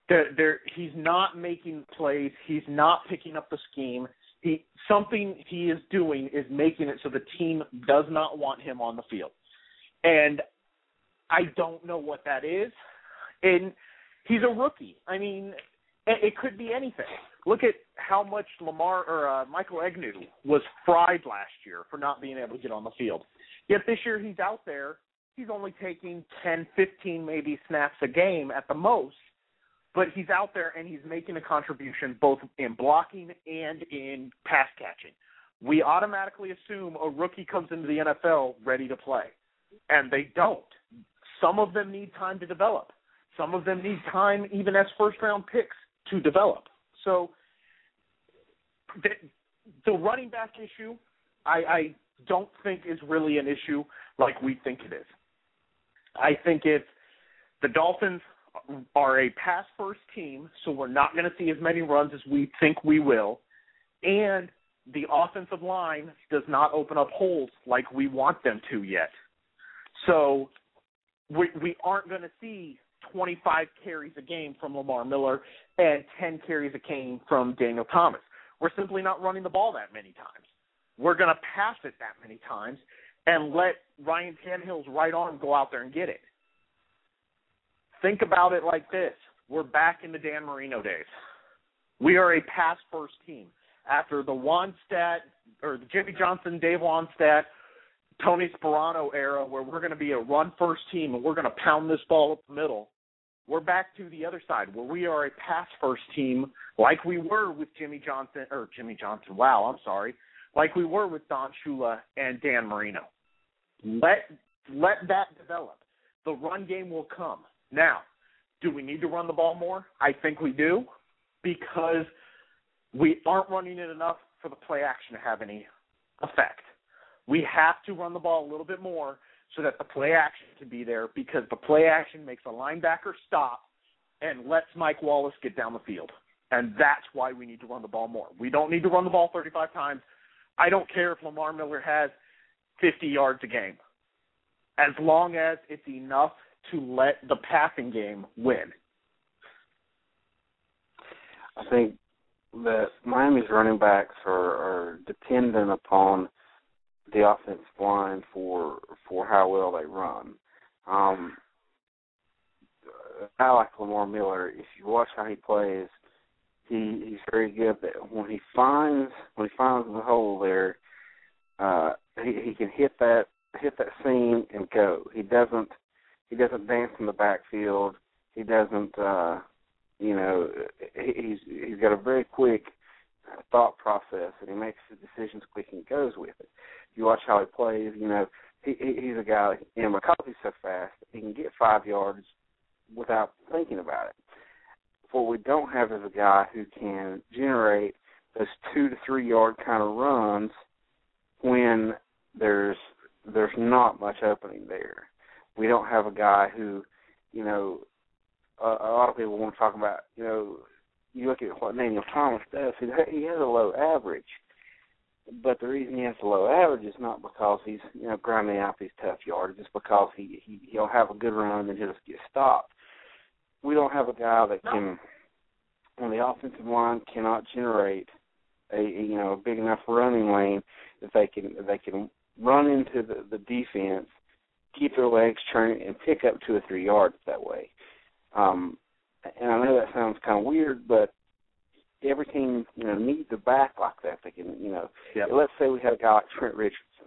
They're, they're, he's not making plays. He's not picking up the scheme. He, something he is doing is making it so the team does not want him on the field. And I don't know what that is. And he's a rookie. I mean, it could be anything. Look at how much Lamar or uh, Michael Egnew was fried last year for not being able to get on the field. Yet this year he's out there. He's only taking ten, fifteen maybe snaps a game at the most. But he's out there, and he's making a contribution both in blocking and in pass catching. We automatically assume a rookie comes into the N F L ready to play, and they don't. Some of them need time to develop. Some of them need time even as first-round picks to develop. So the, the running back issue I, I don't think is really an issue like we think it is. I think it's the Dolphins are a pass-first team, so we're not going to see as many runs as we think we will, and the offensive line does not open up holes like we want them to yet. So we, we aren't going to see twenty-five carries a game from Lamar Miller and ten carries a game from Daniel Thomas. We're simply not running the ball that many times. We're going to pass it that many times and let Ryan Tannehill's right arm go out there and get it. Think about it like this. We're back in the Dan Marino days. We are a pass-first team. After the Wannstedt, or the Jimmy Johnson, Dave Wannstedt, Tony Sperano era, where we're going to be a run-first team and we're going to pound this ball up the middle, we're back to the other side where we are a pass-first team like we were with Jimmy Johnson, or Jimmy Johnson, wow, I'm sorry, like we were with Don Shula and Dan Marino. Let, let that develop. The run game will come. Now, do we need to run the ball more? I think we do, because we aren't running it enough for the play action to have any effect. We have to run the ball a little bit more so that the play action can be there, because the play action makes a linebacker stop and lets Mike Wallace get down the field. And that's why we need to run the ball more. We don't need to run the ball thirty-five times. I don't care if Lamar Miller has fifty yards a game, as long as it's enough to let the passing game win. I think that Miami's running backs are, are dependent upon the offensive line for for how well they run. Um, I like Lamar Miller. If you watch how he plays, he, he's very good. But when he finds when he finds the hole there, uh, he, he can hit that hit that seam and go. He doesn't he doesn't dance in the backfield. He doesn't. Uh, You know, he's he's got a very quick thought process, and he makes his decisions quick and goes with it. You watch how he plays. You know, he, he's a guy, and because he's so fast, he can get five yards without thinking about it. What we don't have is a guy who can generate those two to three yard kind of runs when there's there's not much opening there. We don't have a guy who, you know. Uh, a lot of people want to talk about, you know, you look at what Daniel Thomas does, he, he has a low average. But the reason he has a low average is not because he's, you know, grinding out these tough yards. It's because he, he, he'll have a good run and just get stopped. We don't have a guy that can, on the offensive line, cannot generate a, you know, a big enough running lane that they can they can run into the, the defense, keep their legs turned, and pick up two or three yards that way. Um, and I know that sounds kind of weird, but every team, you know, needs a back like that. They can, you know, yep. Let's say we had a guy like Trent Richardson.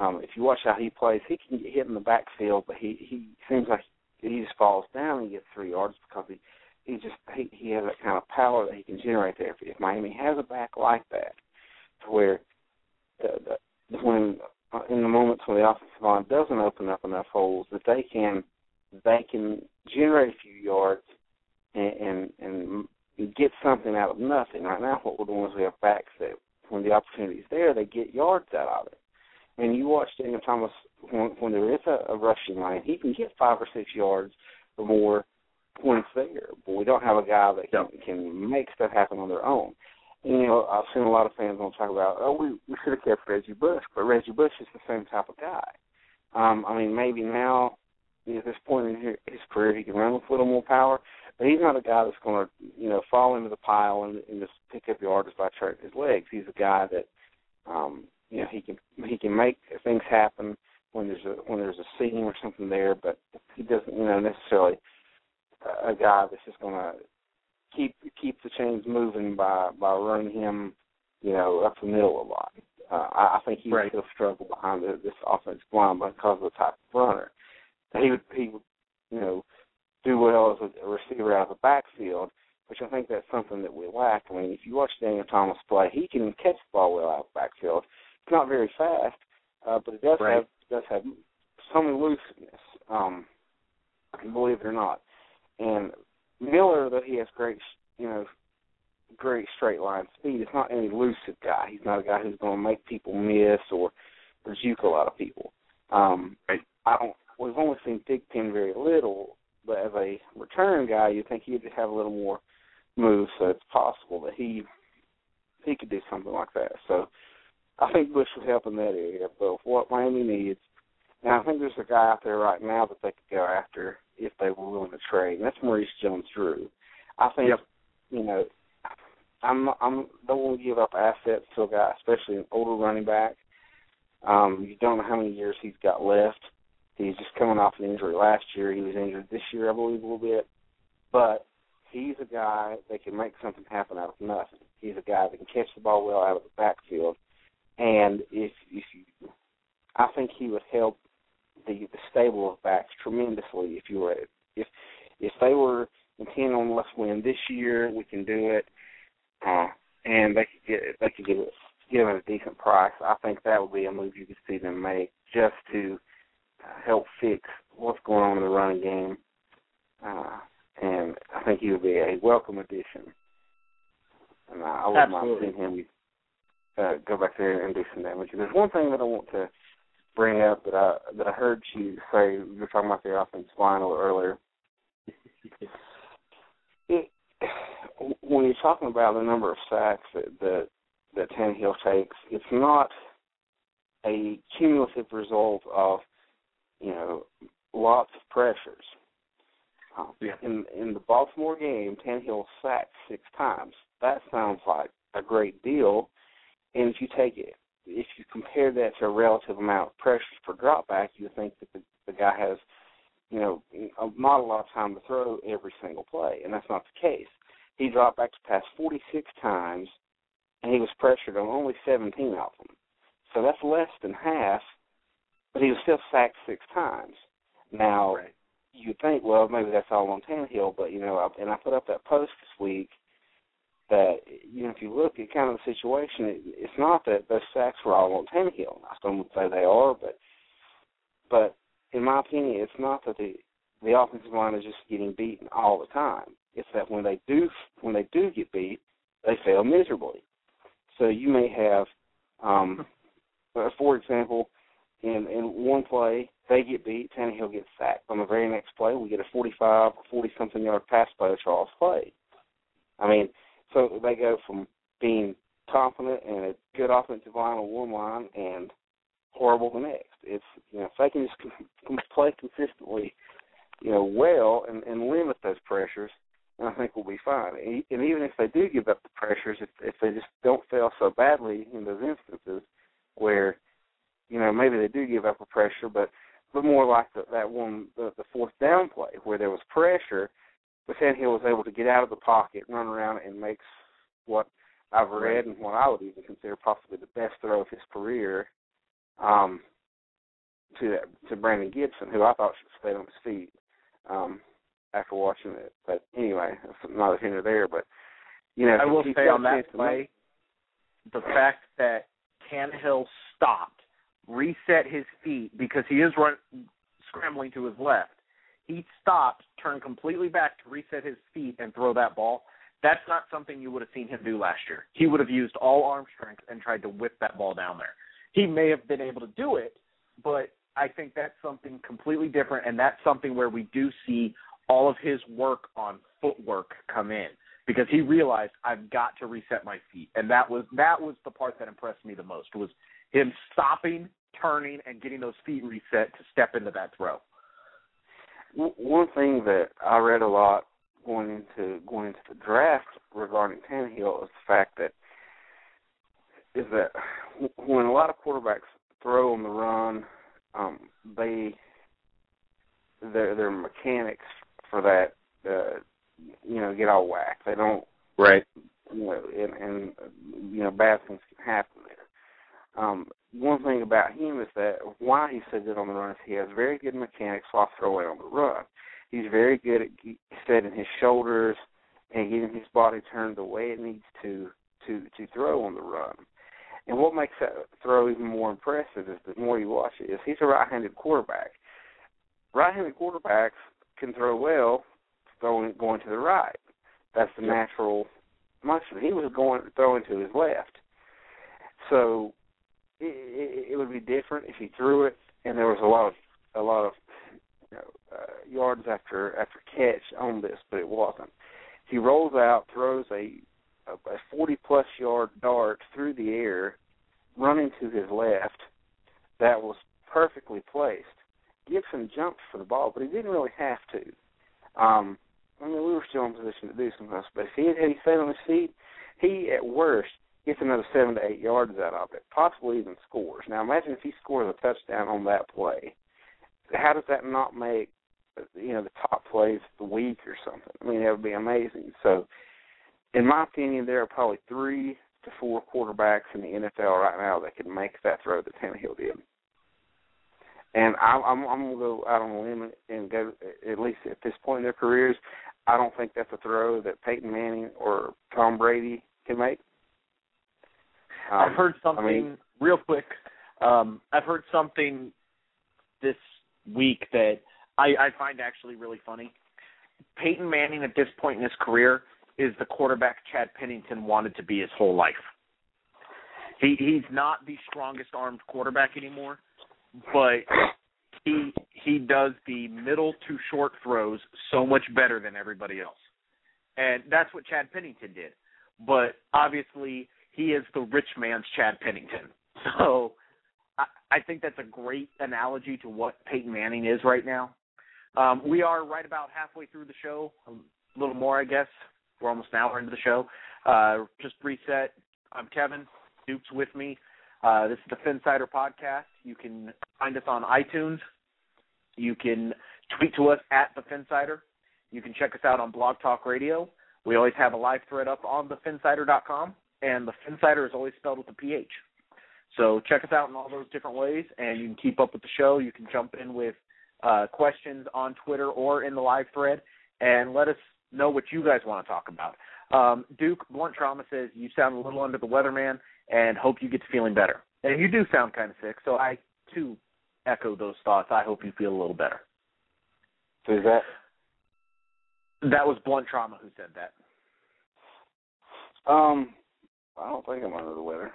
Um, if you watch how he plays, he can get hit in the backfield, but he, he seems like he just falls down and gets three yards because he he just he, he has that kind of power that he can generate there. If, if Miami has a back like that, to where the, the, when in the moments when the offensive line doesn't open up enough holes, that they can. They can generate a few yards and, and and get something out of nothing. Right now, what we're doing is we have backs that, when the opportunity is there, they get yards out of it. And you watch Daniel Thomas, when, when there is a, a rushing line, he can get five or six yards or more when it's there. But we don't have a guy that can, can make stuff happen on their own. And, you know, I've seen a lot of fans want to talk about, oh, we, we should have kept Reggie Bush, but Reggie Bush is the same type of guy. Um, I mean, maybe now, at this point in his career, he can run with a little more power, but he's not a guy that's going to, you know, fall into the pile and, and just pick up yards by his legs. He's a guy that, um, you know, he can he can make things happen when there's a when there's a seam or something there, but he doesn't, you know, necessarily a guy that's just going to keep keep the chains moving by, by running him, you know, up the middle a lot. Uh, I, I think he right. would still struggle behind the, this offensive line because of the type of runner. He would, he would, you know, do well as a receiver out of the backfield, which I think that's something that we lack. I mean, if you watch Daniel Thomas play, he can catch the ball well out of the backfield. It's not very fast, uh, but it does right. have does have some elusiveness, um, believe it or not. And Miller, though he has great, you know, great straight line speed, is not an elusive guy. He's not a guy who's going to make people miss or, or juke a lot of people. Um, right. I don't. We've only seen Big Ten very little But as a return guy, you'd think he'd have a little more moves, so it's possible that he he could do something like that. So I think Bush would help in that area. But what Miami needs, and I think there's a guy out there right now that they could go after if they were willing to trade, and that's Maurice Jones-Drew. I think, yep. you know, I'm I'm don't want to give up assets to a guy, especially an older running back. Um, you don't know how many years he's got left. He's just coming off an injury last year. He was injured this year, I believe, a little bit. But he's a guy that can make something happen out of nothing. He's a guy that can catch the ball well out of the backfield. And if, if you, I think he would help the, the stable of backs tremendously if you were if if they were intent on let's win this year, we can do it, uh, and they could get they could give it give it a decent price. I think that would be a move you could see them make just to help fix what's going on in the running game, uh, and I think he would be a welcome addition. And I, I wouldn't mind seeing him uh, go back there and do some damage. And there's one thing that I want to bring up that I that I heard you say. You were talking about the offensive line a little earlier. It, when you're talking about the number of sacks that that, that Tannehill takes, it's not a cumulative result of you know, lots of pressures. Um, yeah. in, in the Baltimore game, Tannehill sacked six times. That sounds like a great deal. And if you take it, if you compare that to a relative amount of pressures per drop back, you think that the, the guy has, you know, not a lot of time to throw every single play, and that's not the case. He dropped back to pass forty-six times, and he was pressured on only seventeen of them. So that's less than half. But he was still sacked six times. Now, right. you think, well, maybe that's all on Tannehill, but, you know, and I put up that post this week that, you know, if you look at kind of the situation, it, it's not that those sacks were all on Tannehill. I still would say they are, but but in my opinion, it's not that the, the offensive line is just getting beaten all the time. It's that when they do when they do get beat, they fail miserably. So you may have, um, for example, In, in one play, they get beat, Tannehill gets sacked. On the very next play, we get a forty-five or forty-something yard pass play to Charles Clay. I mean, so they go from being confident and a good offensive line on one line and horrible the next. It's, you know, if they can just com- play consistently, you know, well and, and limit those pressures, I think we'll be fine. And, and even if they do give up the pressures, if, if they just don't fail so badly in those instances where, you know, maybe they do give up a pressure, but, but more like the, that one, the, the fourth down play where there was pressure, but Tannehill was able to get out of the pocket, run around, and makes what I've read and what I would even consider possibly the best throw of his career um, to to Brandon Gibson, who I thought should stay on his feet um, after watching it. But anyway, that's not a hint of there. But, you know, I will say on that play, the fact that Tannehill stopped, reset his feet because he is run, scrambling to his left. He stopped, turned completely back to reset his feet and throw that ball. That's not something you would have seen him do last year. He would have used all arm strength and tried to whip that ball down there. He may have been able to do it, but I think that's something completely different, and that's something where we do see all of his work on footwork come in because he realized, I've got to reset my feet. And that was that was the part that impressed me the most was him stopping, turning, and getting those feet reset to step into that throw. One thing that I read a lot going into going into the draft regarding Tannehill is the fact that is that when a lot of quarterbacks throw on the run, um, they their their mechanics for that uh, you know get all whacked. They don't right. You know, and, and you know bad things can happen there. Um, one thing about him is that why he's so good on the run is he has very good mechanics while throwing on the run. He's very good at setting his shoulders and getting his body turned the way it needs to to, to throw on the run. And what makes that throw even more impressive is the more you watch it is he's a right-handed quarterback. Right-handed quarterbacks can throw well throwing, going to the right. That's the natural motion. He was going throwing to his left. So It, it, it would be different if he threw it, and there was a lot of a lot of you know, uh, yards after after catch on this, but it wasn't. He rolls out, throws a a forty-plus yard dart through the air, running to his left, that was perfectly placed. Gibson jumped for the ball, but he didn't really have to. Um, I mean, we were still in position to do some of this, but if he had, had he stayed on his feet, he, at worst, gets another seven to eight yards out of it, possibly even scores. Now, imagine if he scores a touchdown on that play. How does that not make, you know, the top plays of the week or something? I mean, that would be amazing. So, in my opinion, there are probably three to four quarterbacks in the N F L right now that could make that throw that Tannehill did. And I, I'm, I'm going to go out on a limb and go, at least at this point in their careers, I don't think that's a throw that Peyton Manning or Tom Brady can make. Um, I've heard something, I mean, real quick, um, I've heard something this week that I, I find actually really funny. Peyton Manning at this point in his career is the quarterback Chad Pennington wanted to be his whole life. He, he's not the strongest armed quarterback anymore, but he he does the middle to short throws so much better than everybody else. And that's what Chad Pennington did. But obviously he is the rich man's Chad Pennington. So I, I think that's a great analogy to what Peyton Manning is right now. Um, we are right about halfway through the show, a little more, I guess. We're almost an hour into the show. Uh, just reset. I'm Kevin. Duke's with me. Uh, this is the Phinsider Podcast. You can find us on iTunes. You can tweet to us at the Phinsider. You can check us out on Blog Talk Radio. We always have a live thread up on the phinsider dot com, and the Phinsider is always spelled with a P H. So check us out in all those different ways, and you can keep up with the show. You can jump in with uh, questions on Twitter or in the live thread, and let us know what you guys want to talk about. Um, Duke Blunt Trauma says, you sound a little under the weather, man, and hope you get to feeling better. And you do sound kind of sick, so I, too, echo those thoughts. I hope you feel a little better. Who's that? That was Blunt Trauma who said that. Um, I don't think I'm under the weather.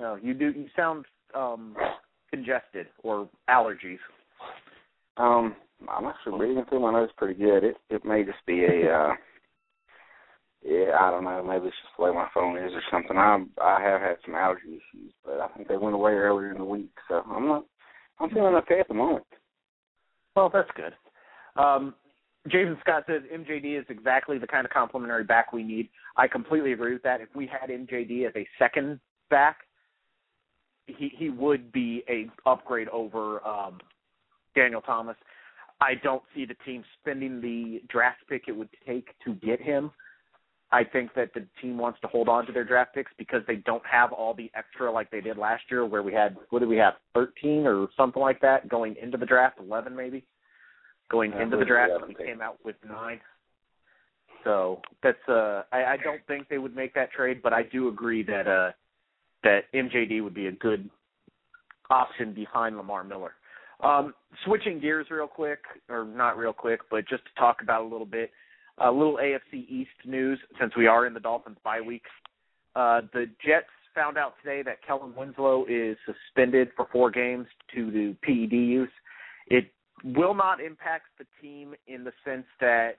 No, you do. You sound um, congested or allergies. Um, I'm actually breathing through my nose pretty good. It it may just be a, uh, yeah, I don't know, maybe it's just the way my phone is or something. I I have had some allergy issues, but I think they went away earlier in the week, so I'm not, I'm feeling okay at the moment. Well, that's good. Um, Jason Scott says M J D is exactly the kind of complimentary back we need. I completely agree with that. If we had M J D as a second back, he he would be a upgrade over um, Daniel Thomas. I don't see the team spending the draft pick it would take to get him. I think that the team wants to hold on to their draft picks because they don't have all the extra like they did last year where we had, what did we have, thirteen or something like that going into the draft, eleven maybe, going yeah, into the draft. We came out with nine. So that's uh, I, I don't think they would make that trade, but I do agree that uh, that M J D would be a good option behind Lamar Miller. Um, switching gears real quick, or not real quick, but just to talk about a little bit, a little A F C East news, since we are in the Dolphins bye week. Uh, the Jets found out today that Kellen Winslow is suspended for four games due to P E D use. It will not impact the team in the sense that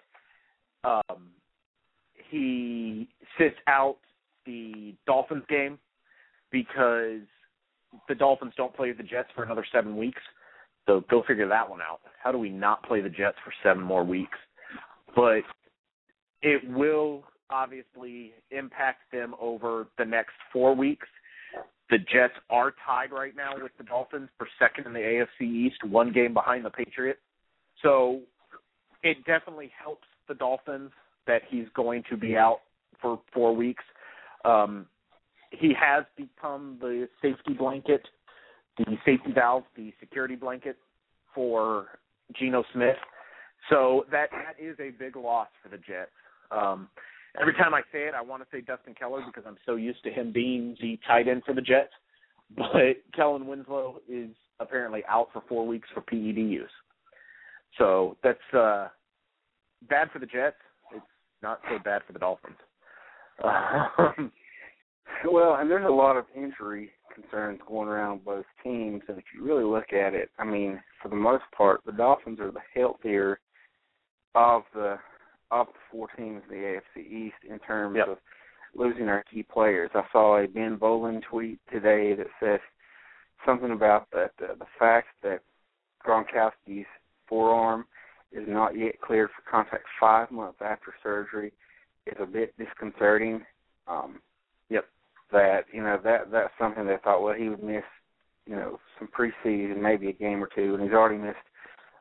um, he sits out the Dolphins game because the Dolphins don't play the Jets for another seven weeks. So go figure that one out. How do we not play the Jets for seven more weeks? But it will obviously impact them over the next four weeks. The Jets are tied right now with the Dolphins for second in the A F C East, one game behind the Patriots. So it definitely helps the Dolphins that he's going to be out for four weeks. Um, he has become the safety blanket, the safety valve, the security blanket for Geno Smith. So that, that is a big loss for the Jets. Um, every time I say it, I want to say Dustin Keller because I'm so used to him being the tight end for the Jets. But Kellen Winslow is apparently out for four weeks for P E D use. So that's uh, bad for the Jets. It's not so bad for the Dolphins. Uh, well, and there's a lot of injury concerns going around both teams. And if you really look at it, I mean, for the most part, the Dolphins are the healthier of the of the four teams in the A F C East in terms yep. of losing our key players. I saw a Ben Bolin tweet today that said something about that uh, the fact that Gronkowski's forearm is not yet cleared for contact five months after surgery is a bit disconcerting. Um, yep. That, you know, that that's something they thought, well, he would miss, you know, some preseason, maybe a game or two, and he's already missed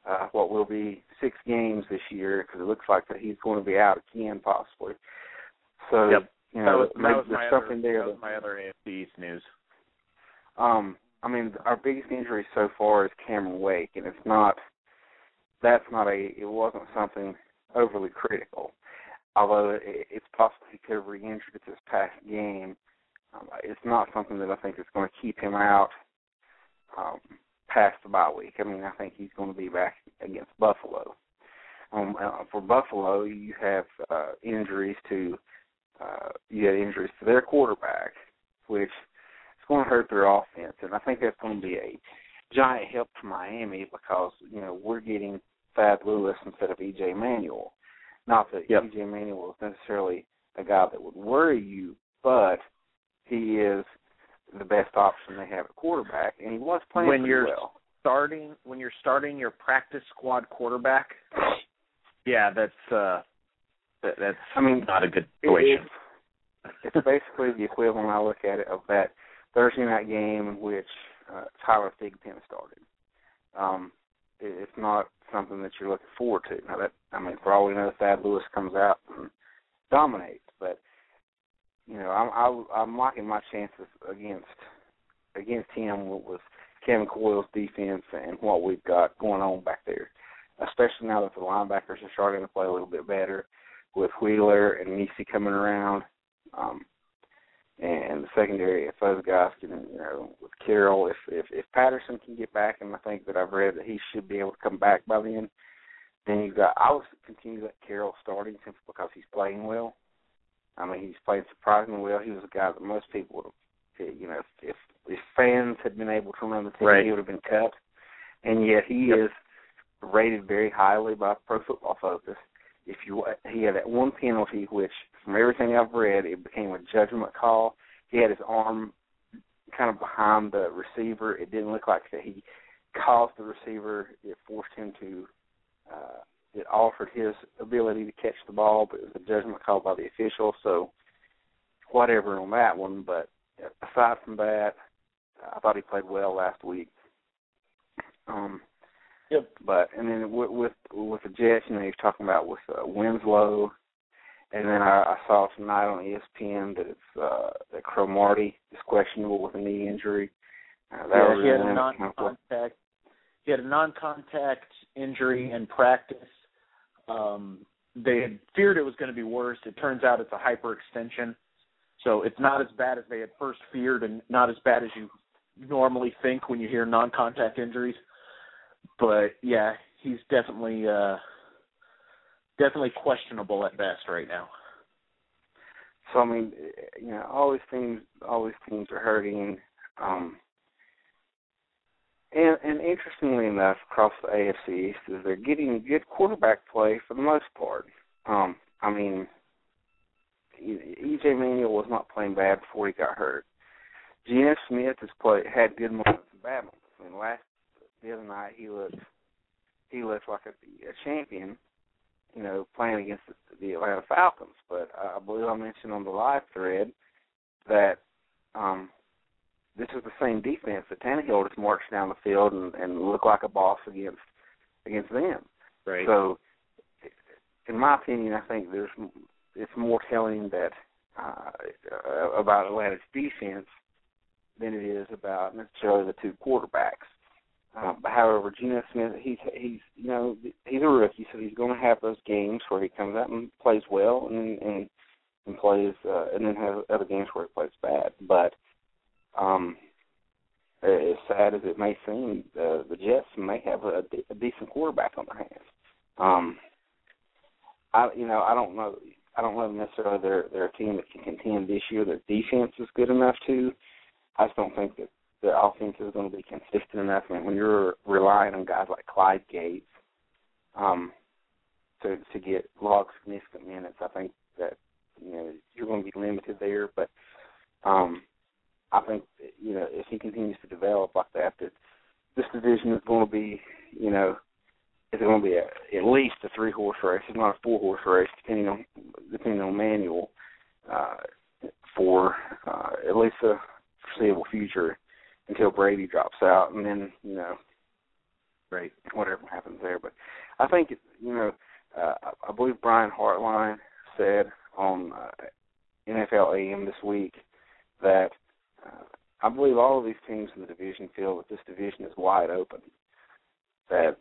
uh, what will be six games this year because it looks like that he's going to be out again possibly. So, yep. you know, that was, maybe that was there's something other, there. That was my other A F C East news. Um, I mean, our biggest injury so far is Cameron Wake, and it's not – that's not a – it wasn't something overly critical, although it, it's possible he could have re-injured it this past game. Um, it's not something that I think is going to keep him out um, past the bye week. I mean, I think he's going to be back against Buffalo. Um, uh, for Buffalo, you have uh, injuries to uh, you have injuries to their quarterback, which is going to hurt their offense, and I think that's going to be a giant help to Miami because you know we're getting Thad Lewis instead of E J Manuel. Not that yep. E J Manuel is necessarily a guy that would worry you, but he is the best option they have at quarterback, and he was playing when you're well. starting when you're starting your practice squad quarterback. Yeah, that's uh, that, that's I mean not a good situation. It's, it's basically the equivalent I look at it of that Thursday night game in which uh, Tyler Thigpen started. Um, it, it's not something that you're looking forward to. Now that I mean, for all we know, Thad Lewis comes out and dominates, but. You know, I'm I, I'm mocking my chances against against him with Kevin Coyle's defense and what we've got going on back there, especially now that the linebackers are starting to play a little bit better with Wheeler and Nisi coming around, um, and the secondary. If those guys can, you know, with Carroll, if, if if Patterson can get back, and I think that I've read that he should be able to come back by then, then you've got I would continue that Carroll starting simply because he's playing well. I mean, he's played surprisingly well. He was a guy that most people would have, you know, if, if fans had been able to remember the team, right. he would have been cut. And yet he yep. is rated very highly by Pro Football Focus. If you, he had that one penalty, which from everything I've read, it became a judgment call. He had his arm kind of behind the receiver. It didn't look like that he caused the receiver. It forced him to uh, – It altered his ability to catch the ball, but it was a judgment call by the official, so whatever on that one. But aside from that, I thought he played well last week. Um, yep. But and then with with, with the Jets, you know, he's talking about with uh, Winslow, and then I, I saw tonight on E S P N that it's uh, that Cromartie is questionable with a knee injury. Uh, that yeah, was he had a non-contact. He had a non-contact injury in practice. Um, they had feared it was going to be worse. It turns out it's a hyperextension, so it's not as bad as they had first feared and not as bad as you normally think when you hear non-contact injuries. But, yeah, he's definitely uh, definitely questionable at best right now. So, I mean, you know, all these teams, all these teams are hurting. Um, and, and interestingly enough, across the A F C East, is they're getting good quarterback play for the most part. Um, I mean, E J Manuel was not playing bad before he got hurt. Geno Smith has played had good moments and bad moments. I mean, last the other night he looked he looked like a, a champion, you know, playing against the, the Atlanta Falcons. But uh, I believe I mentioned on the live thread that. Um, This is the same defense that Tannehill just marched down the field and, and looked like a boss against against them. Right. So, in my opinion, I think there's it's more telling that uh, about Atlanta's defense than it is about necessarily the two quarterbacks. Um, but however, Geno Smith, he's he's you know he's a rookie, so he's going to have those games where he comes out and plays well, and and, and plays, uh, and then has other games where he plays bad, but. Um, as sad as it may seem, uh, the Jets may have a, de- a decent quarterback on their hands. Um, I, you know, I don't know. I don't know necessarily they're they're a team that can contend this year. Their defense is good enough to. I just don't think that the offense is going to be consistent enough. I mean, when you're relying on guys like Clyde Gates um, to to get log significant minutes, I think that you know you're going to be limited there. But um, I think that, you know if he continues to develop like that, that this division is going to be you know it's going to be a, at least a three horse race. It's not a four horse race, depending on depending on Manuel uh, for uh, at least a foreseeable future. Until Brady drops out, and then, you know, right, whatever happens there. But I think, it, you know, uh, I believe Brian Hartline said on uh, N F L A M this week that uh, I believe all of these teams in the division feel that this division is wide open. That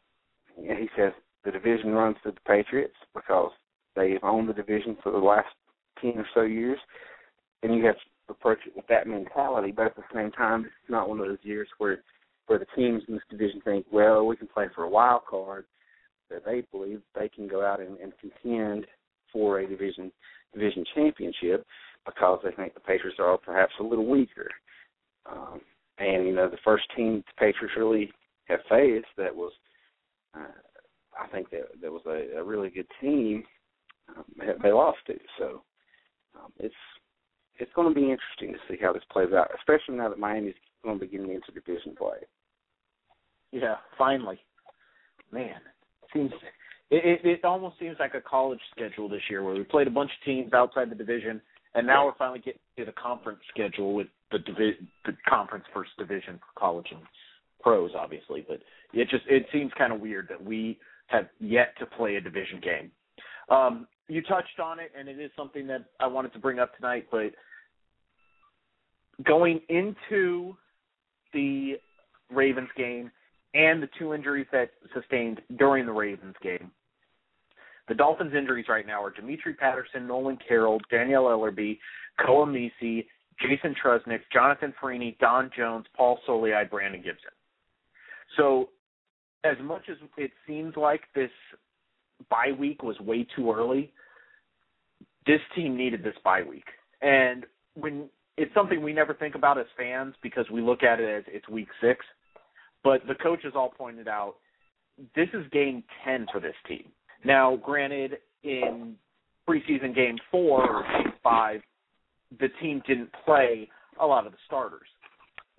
you know, he says the division runs to the Patriots because they've owned the division for the last ten or so years, and you have to approach it with that mentality, but at the same time, it's not one of those years where, where the teams in this division think, well, we can play for a wild card, that they believe they can go out and, and contend for a division division championship because they think the Patriots are perhaps a little weaker. Um, and, you know, the first team the Patriots really have faced that was, uh, I think that, that was a, a really good team um, they lost to. So um, it's It's going to be interesting to see how this plays out, especially now that Miami's going to be getting into division play. Yeah, finally. Man, it, seems, it, it almost seems like a college schedule this year where we played a bunch of teams outside the division, and now we're finally getting to the conference schedule with the, divi- the conference first division for college and pros, obviously. But it just it seems kind of weird that we have yet to play a division game. Um, you touched on it, and it is something that I wanted to bring up tonight, but going into the Ravens game and the two injuries that sustained during the Ravens game, the Dolphins' injuries right now are Demetri Patterson, Nolan Carroll, Daniel Ellerbe, Koa Meese, Jason Trusnick, Jonathan Freeney, Don Jones, Paul Soliai, Brandon Gibson. So as much as it seems like this bye week was way too early, this team needed this bye week. And when it's something we never think about as fans because we look at it as it's week six. But the coaches all pointed out this is game ten for this team. Now, granted, in preseason game four or game five, the team didn't play a lot of the starters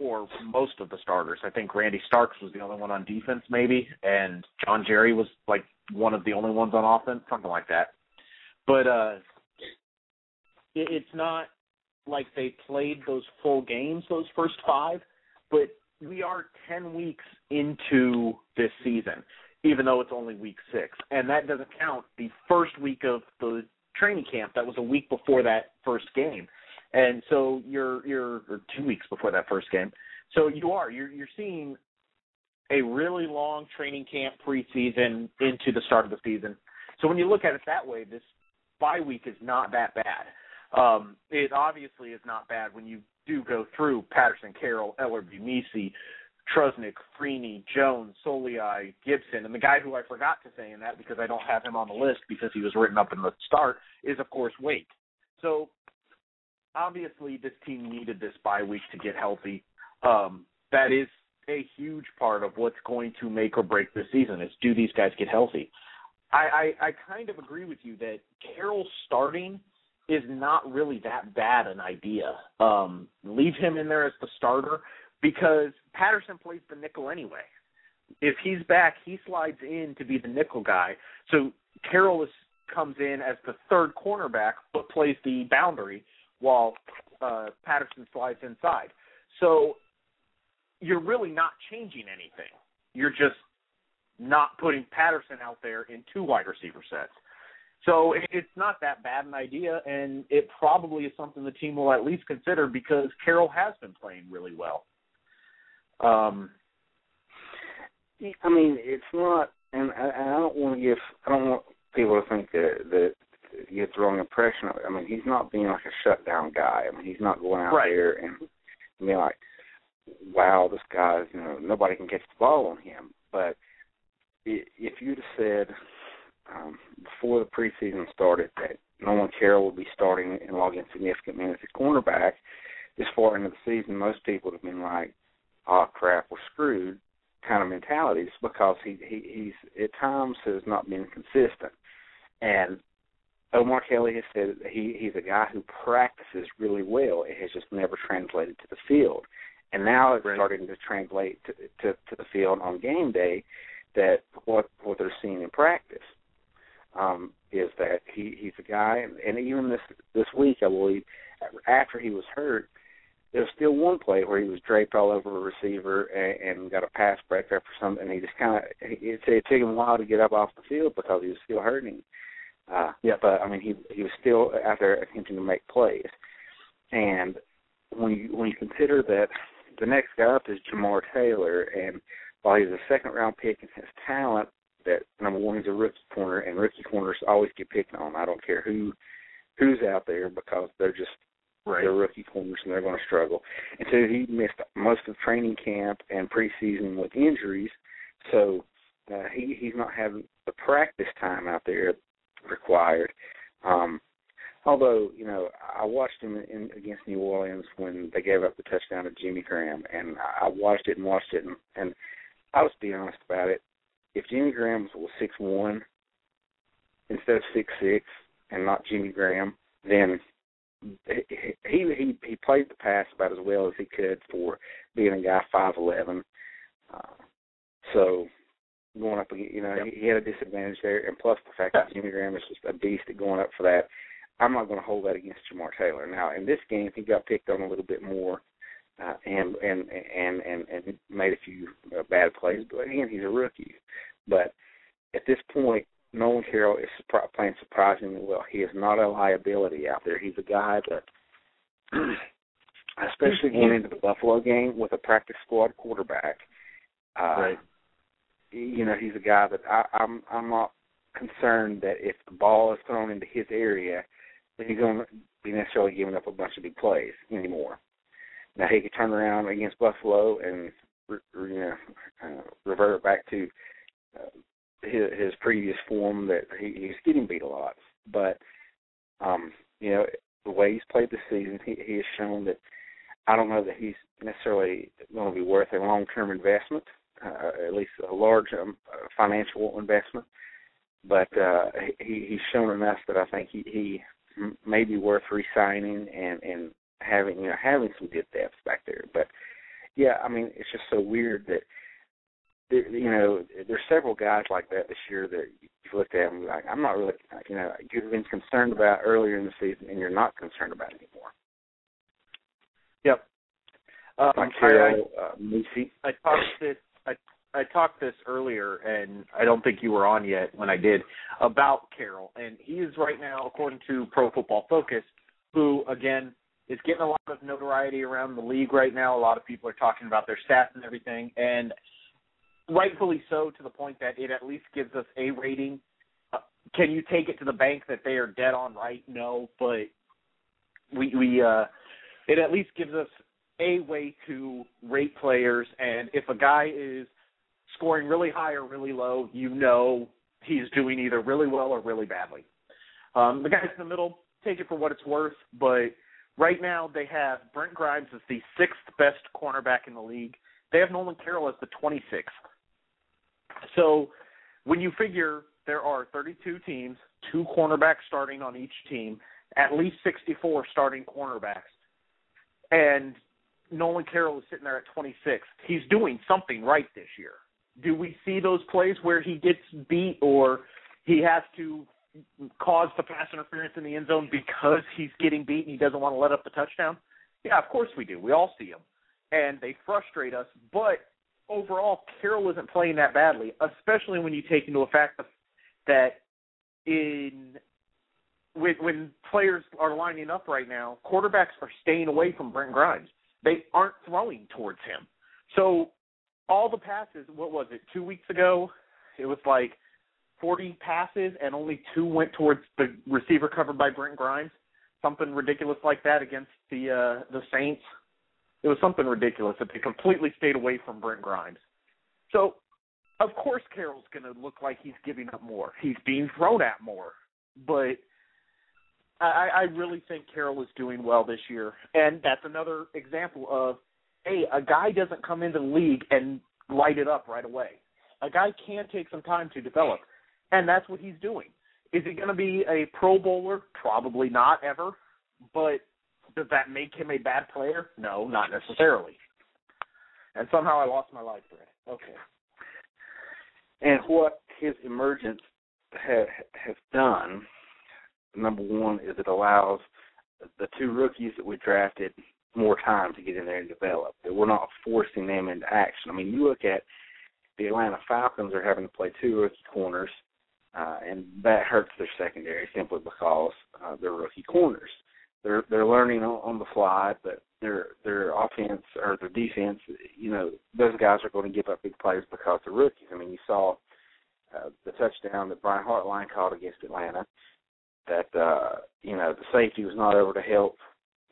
or most of the starters. I think Randy Starks was the only one on defense maybe, and John Jerry was like one of the only ones on offense, something like that. But uh, it, it's not – like they played those full games, those first five, but we are ten weeks into this season, even though it's only week six. And that doesn't count the first week of the training camp. That was a week before that first game. And so you're, you're or two weeks before that first game. So you are, you're, you're seeing a really long training camp preseason into the start of the season. So when you look at it that way, this bye week is not that bad. Um, it obviously is not bad when you do go through Patterson, Carroll, Ellerbe, Meese, Trusnick, Freeney, Jones, Soliai, Gibson, and the guy who I forgot to say in that because I don't have him on the list because he was written up in the start is, of course, Wake. So, obviously, this team needed this bye week to get healthy. Um, that is a huge part of what's going to make or break this season is do these guys get healthy. I, I, I kind of agree with you that Carroll starting – is not really that bad an idea. Um, leave him in there as the starter because Patterson plays the nickel anyway. If he's back, he slides in to be the nickel guy. So Carroll is, comes in as the third cornerback but plays the boundary while uh, Patterson slides inside. So you're really not changing anything. You're just not putting Patterson out there in two wide receiver sets. So it's not that bad an idea, and it probably is something the team will at least consider because Carroll has been playing really well. Um, I mean, it's not, and I, I don't want to give, I don't want people to think that that you get the wrong impression of it. I mean, he's not being like a shutdown guy. I mean, he's not going out right. there and being like, wow, this guy's, you know, nobody can catch the ball on him. But if you'd have said, Um, before the preseason started that Nolan Carroll would be starting and logging significant minutes at cornerback, this far into the season, most people have been like, oh, crap, we're screwed kind of mentalities because he, he he's at times has not been consistent. And Omar Kelly has said he, he's a guy who practices really well. It has just never translated to the field. And now it's right. starting to translate to, to, to the field on game day that what, what they're seeing in practice um, is that he, he's a guy, and, and even this this week, I believe, after he was hurt, there was still one play where he was draped all over a receiver and, and got a pass break up or something, and he just kind of – it took him a while to get up off the field because he was still hurting. Uh, yeah. But, I mean, he he was still out there attempting to make plays. And when you, when you consider that the next guy up is Jamar Taylor, and while he's a second-round pick and has talent, that, number one, he's a rookie corner, and rookie corners always get picked on. I don't care who who's out there because they're just – Right. They're rookie corners, and they're going to struggle. And so he missed most of training camp and preseason with injuries, so uh, he, he's not having the practice time out there required. Um, although, you know, I watched him in, against New Orleans when they gave up the touchdown to Jimmy Graham, and I watched it and watched it, and, and I'll just be honest about it. If Jimmy Graham was six one instead of six six and not Jimmy Graham, then – He, he he played the pass about as well as he could for being a guy five eleven. Uh, so going up, you know, yep. he, he had a disadvantage there, and plus the fact yeah. that Jimmy Graham is just a beast at going up for that. I'm not going to hold that against Jamar Taylor. Now in this game, he got picked on a little bit more, uh, and, and and and and made a few uh, bad plays. But again, he's a rookie. But at this point, Nolan Carroll is surpri- playing surprisingly well. He is not a liability out there. He's a guy that, especially going into the Buffalo game with a practice squad quarterback, uh, right. you know, he's a guy that I, I'm I'm not concerned that if the ball is thrown into his area, that he's going to be necessarily giving up a bunch of big plays anymore. Now, he could turn around against Buffalo and, re- re- you know, uh, revert it back to uh, – His, his previous form that he, he's getting beat a lot. But, um, you know, the way he's played this season, he, he has shown that I don't know that he's necessarily going to be worth a long-term investment, uh, at least a large um, financial investment. But uh, he, he's shown enough that I think he, he may be worth re-signing and, and having, you know, having some good depth back there. But, yeah, I mean, it's just so weird that, you know, there's several guys like that this year that you looked at and like, I'm not really, you know, you've been concerned about earlier in the season and you're not concerned about anymore. Yep. Um, like Carroll, I, I, uh, Macy. I talked this. I, I talked this earlier, and I don't think you were on yet when I did about Carroll, and he is right now, according to Pro Football Focus, who again is getting a lot of notoriety around the league right now. A lot of people are talking about their stats and everything, and rightfully so, to the point that it at least gives us a rating. Uh, can you take it to the bank that they are dead on right? No, but we we uh, it at least gives us a way to rate players. And if a guy is scoring really high or really low, you know he's doing either really well or really badly. Um, the guys in the middle, take it for what it's worth. But right now they have Brent Grimes as the sixth best cornerback in the league. They have Nolan Carroll as the twenty-sixth. So when you figure there are thirty-two teams, two cornerbacks starting on each team, at least sixty-four starting cornerbacks, and Nolan Carroll is sitting there at twenty-six, he's doing something right this year. Do we see those plays where he gets beat or he has to cause the pass interference in the end zone because he's getting beat and he doesn't want to let up the touchdown? Yeah, of course we do. We all see him. And they frustrate us, but overall, Carroll isn't playing that badly, especially when you take into effect that in when, when players are lining up right now, quarterbacks are staying away from Brent Grimes. They aren't throwing towards him. So all the passes, what was it, two weeks ago, it was like forty passes and only two went towards the receiver covered by Brent Grimes, something ridiculous like that against the uh, the Saints. It was something ridiculous that they completely stayed away from Brent Grimes. So, of course, Carroll's going to look like he's giving up more. He's being thrown at more. But I, I really think Carroll is doing well this year, and that's another example of, hey, a guy doesn't come into the league and light it up right away. A guy can take some time to develop, and that's what he's doing. Is he going to be a Pro Bowler? Probably not ever, but does that make him a bad player? No, not necessarily. And somehow I lost my life thread. Okay. And what his emergence ha- has done, number one, is it allows the two rookies that we drafted more time to get in there and develop. That we're not forcing them into action. I mean, you look at the Atlanta Falcons are having to play two rookie corners, uh, and that hurts their secondary simply because uh, they're rookie corners. They're they're learning on, on the fly, but their their offense or their defense, you know, those guys are going to give up big plays because they're rookies. I mean, you saw uh, the touchdown that Brian Hartline called against Atlanta. That uh, you know, the safety was not over to help.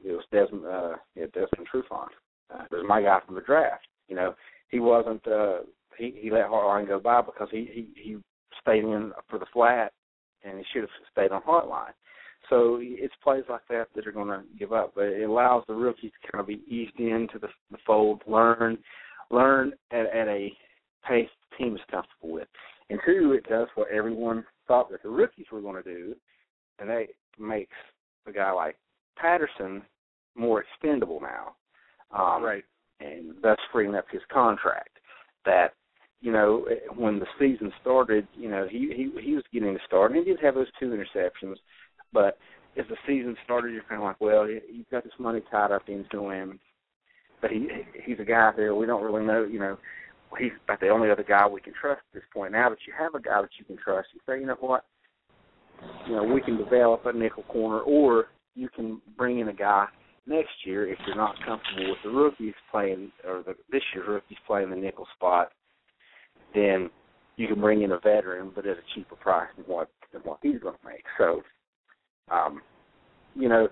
It was Desmond, uh, yeah, Desmond Trufant. Uh, it was my guy from the draft. You know, he wasn't. Uh, he, he let Hartline go by because he, he he stayed in for the flat, and he should have stayed on Hartline. So it's plays like that that are going to give up, but it allows the rookies to kind of be eased into the, the fold, learn, learn at, at a pace the team is comfortable with. And two, it does what everyone thought that the rookies were going to do, and that makes a guy like Patterson more expendable now. Um, right. And that's freeing up his contract. That, you know, when the season started, you know, he, he, he was getting the start, and he did have those two interceptions. But as the season started, you're kind of like, well, you've got this money tied up into him. But he he's a guy there. We don't really know, you know, he's about the only other guy we can trust at this point. Now that you have a guy that you can trust, you say, you know what, you know, we can develop a nickel corner, or you can bring in a guy next year if you're not comfortable with the rookies playing, or the, this year's rookies playing the nickel spot, then you can bring in a veteran, but at a cheaper price than what, than what he's going to make. So, Um, you know,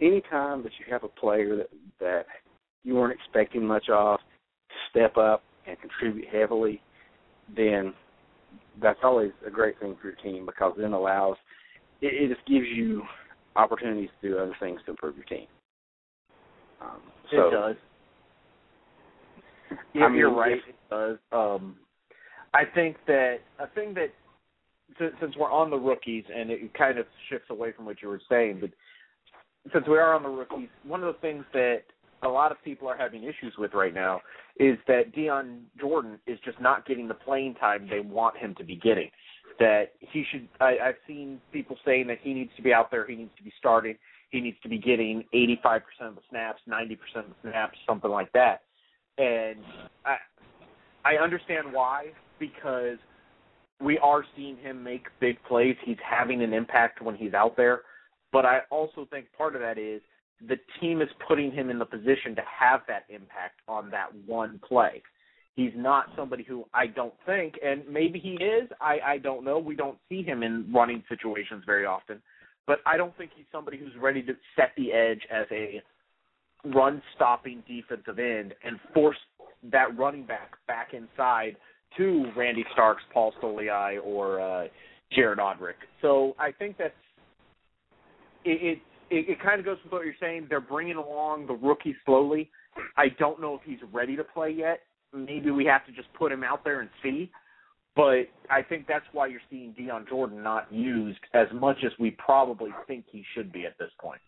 any time that you have a player that, that you weren't expecting much of to step up and contribute heavily, then that's always a great thing for your team, because then allows it, it just gives you opportunities to do other things to improve your team. Um, so, it does. Yeah, I mean, you're right. It does. Um, I think that a thing that, since we're on the rookies, and it kind of shifts away from what you were saying, but since we are on the rookies, one of the things that a lot of people are having issues with right now is that Deion Jordan is just not getting the playing time they want him to be getting. That he should – I've seen people saying that he needs to be out there, he needs to be starting, he needs to be getting eighty-five percent of the snaps, ninety percent of the snaps, something like that. And I, I understand why, because – we are seeing him make big plays. He's having an impact when he's out there. But I also think part of that is the team is putting him in the position to have that impact on that one play. He's not somebody who I don't think, and maybe he is, I, I don't know. We don't see him in running situations very often. But I don't think he's somebody who's ready to set the edge as a run-stopping defensive end and force that running back back inside to Randy Starks, Paul Stoliai, or uh, Jared Odrick. So I think that's it, – it, it kind of goes with what you're saying. They're bringing along the rookie slowly. I don't know if he's ready to play yet. Maybe we have to just put him out there and see. But I think that's why you're seeing Deion Jordan not used as much as we probably think he should be at this point.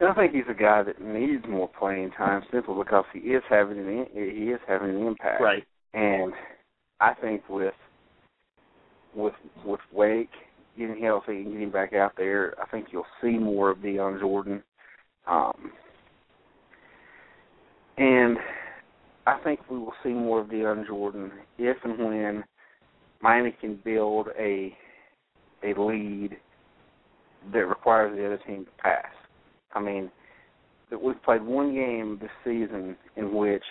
And I think he's a guy that needs more playing time simply because he is having an he is having an impact. Right. And I think with with with Wake getting healthy and getting back out there, I think you'll see more of Deion Jordan. Um, and I think we will see more of Deion Jordan if and when Miami can build a a lead that requires the other team to pass. I mean, that we've played one game this season in which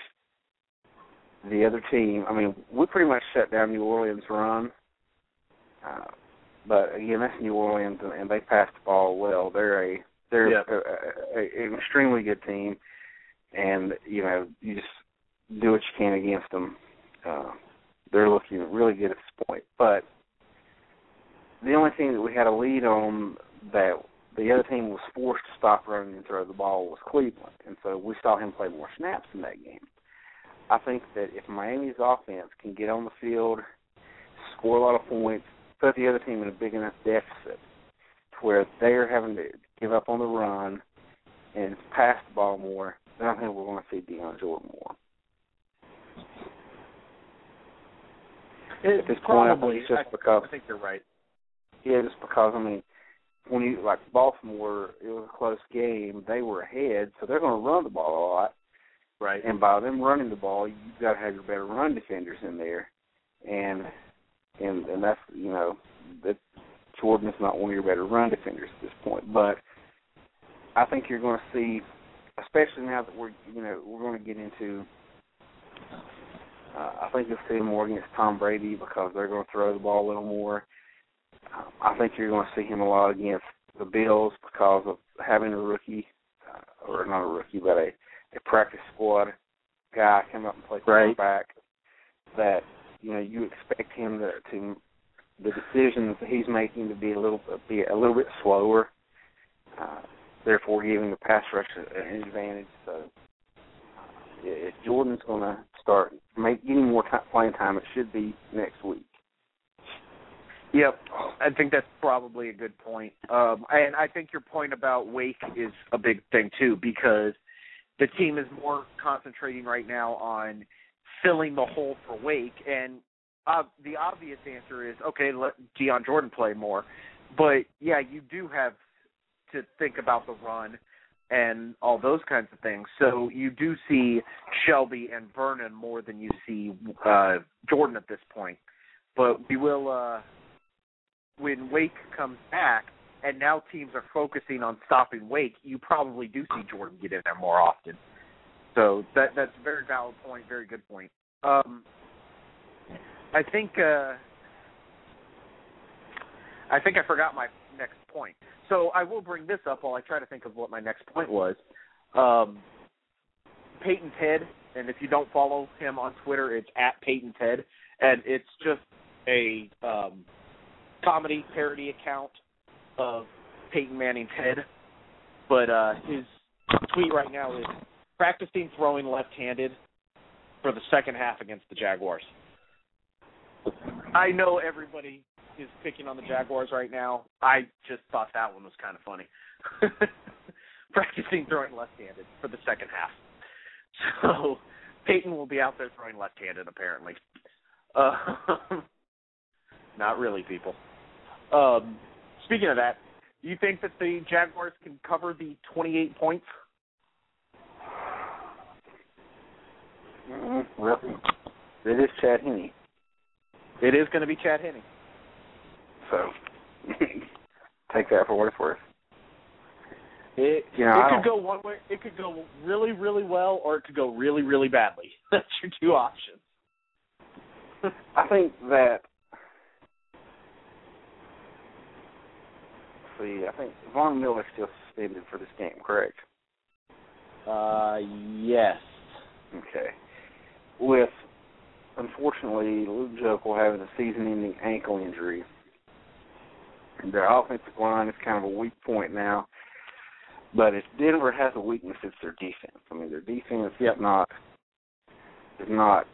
the other team, I mean, we pretty much shut down New Orleans' run. Uh, but, again, that's New Orleans, and, and they pass the ball well. They're a they're yeah. a, a, a, an extremely good team, and, you know, you just do what you can against them. Uh, they're looking really good at this point. But the only team that we had a lead on that the other team was forced to stop running and throw the ball was Cleveland, and so we saw him play more snaps in that game. I think that if Miami's offense can get on the field, score a lot of points, put the other team in a big enough deficit to where they're having to give up on the run and pass the ball more, then I think we're going to see Deion Jordan more. It, At this probably, point, I think just I, because I think you're right. Yeah, just because I mean, when you like Baltimore, it was a close game. They were ahead, so they're going to run the ball a lot. Right. And by them running the ball, you've got to have your better run defenders in there, and and and that's you know that Jordan is not one of your better run defenders at this point. But I think you're going to see, especially now that we're you know we're going to get into. Uh, I think you'll see more against Tom Brady because they're going to throw the ball a little more. Um, I think you're going to see him a lot against the Bills because of having a rookie, uh, or not a rookie, but a, a practice squad guy come up and play quarterback. Right. That you know you expect him to, to the decisions that he's making to be a little be a little bit slower, uh, therefore giving the pass rush an advantage. So if Jordan's going to start getting more time, playing time, it should be next week. Yep, I think that's probably a good point. Um, and I think your point about Wake is a big thing, too, because the team is more concentrating right now on filling the hole for Wake. And uh, the obvious answer is, okay, let Deion Jordan play more. But, yeah, you do have to think about the run and all those kinds of things. So you do see Shelby and Vernon more than you see uh, Jordan at this point. But we will, uh, when Wake comes back, and now teams are focusing on stopping Wake, you probably do see Jordan get in there more often. So that that's a very valid point, very good point. Um, I think uh, I think I forgot my next point. So I will bring this up while I try to think of what my next point was. Um, Peyton Ted, and if you don't follow him on Twitter, it's at Peyton Ted, and it's just a um, comedy parody account of Peyton Manning Ted. But uh, his tweet right now is practicing throwing left-handed for the second half against the Jaguars. I know everybody is picking on the Jaguars right now. I just thought that one was kind of funny. Practicing throwing left-handed for the second half. So Peyton will be out there throwing left-handed apparently. Uh, not really, people. Um, speaking of that, do you think that the Jaguars can cover the twenty-eight points? Mm-hmm. Well, it is Chad Henne. It is going to be Chad Henne. So take that for what it's worth. It, you know, it could go one way. It could go really, really well, or it could go really, really badly. That's your two options. I think that. See, I think Von Miller's still suspended for this game, correct? Uh, yes. Okay. With unfortunately Luke Jokel having a season-ending ankle injury. Their offensive line is kind of a weak point now. But if Denver has a weakness, it's their defense. I mean, their defense yep. is not is not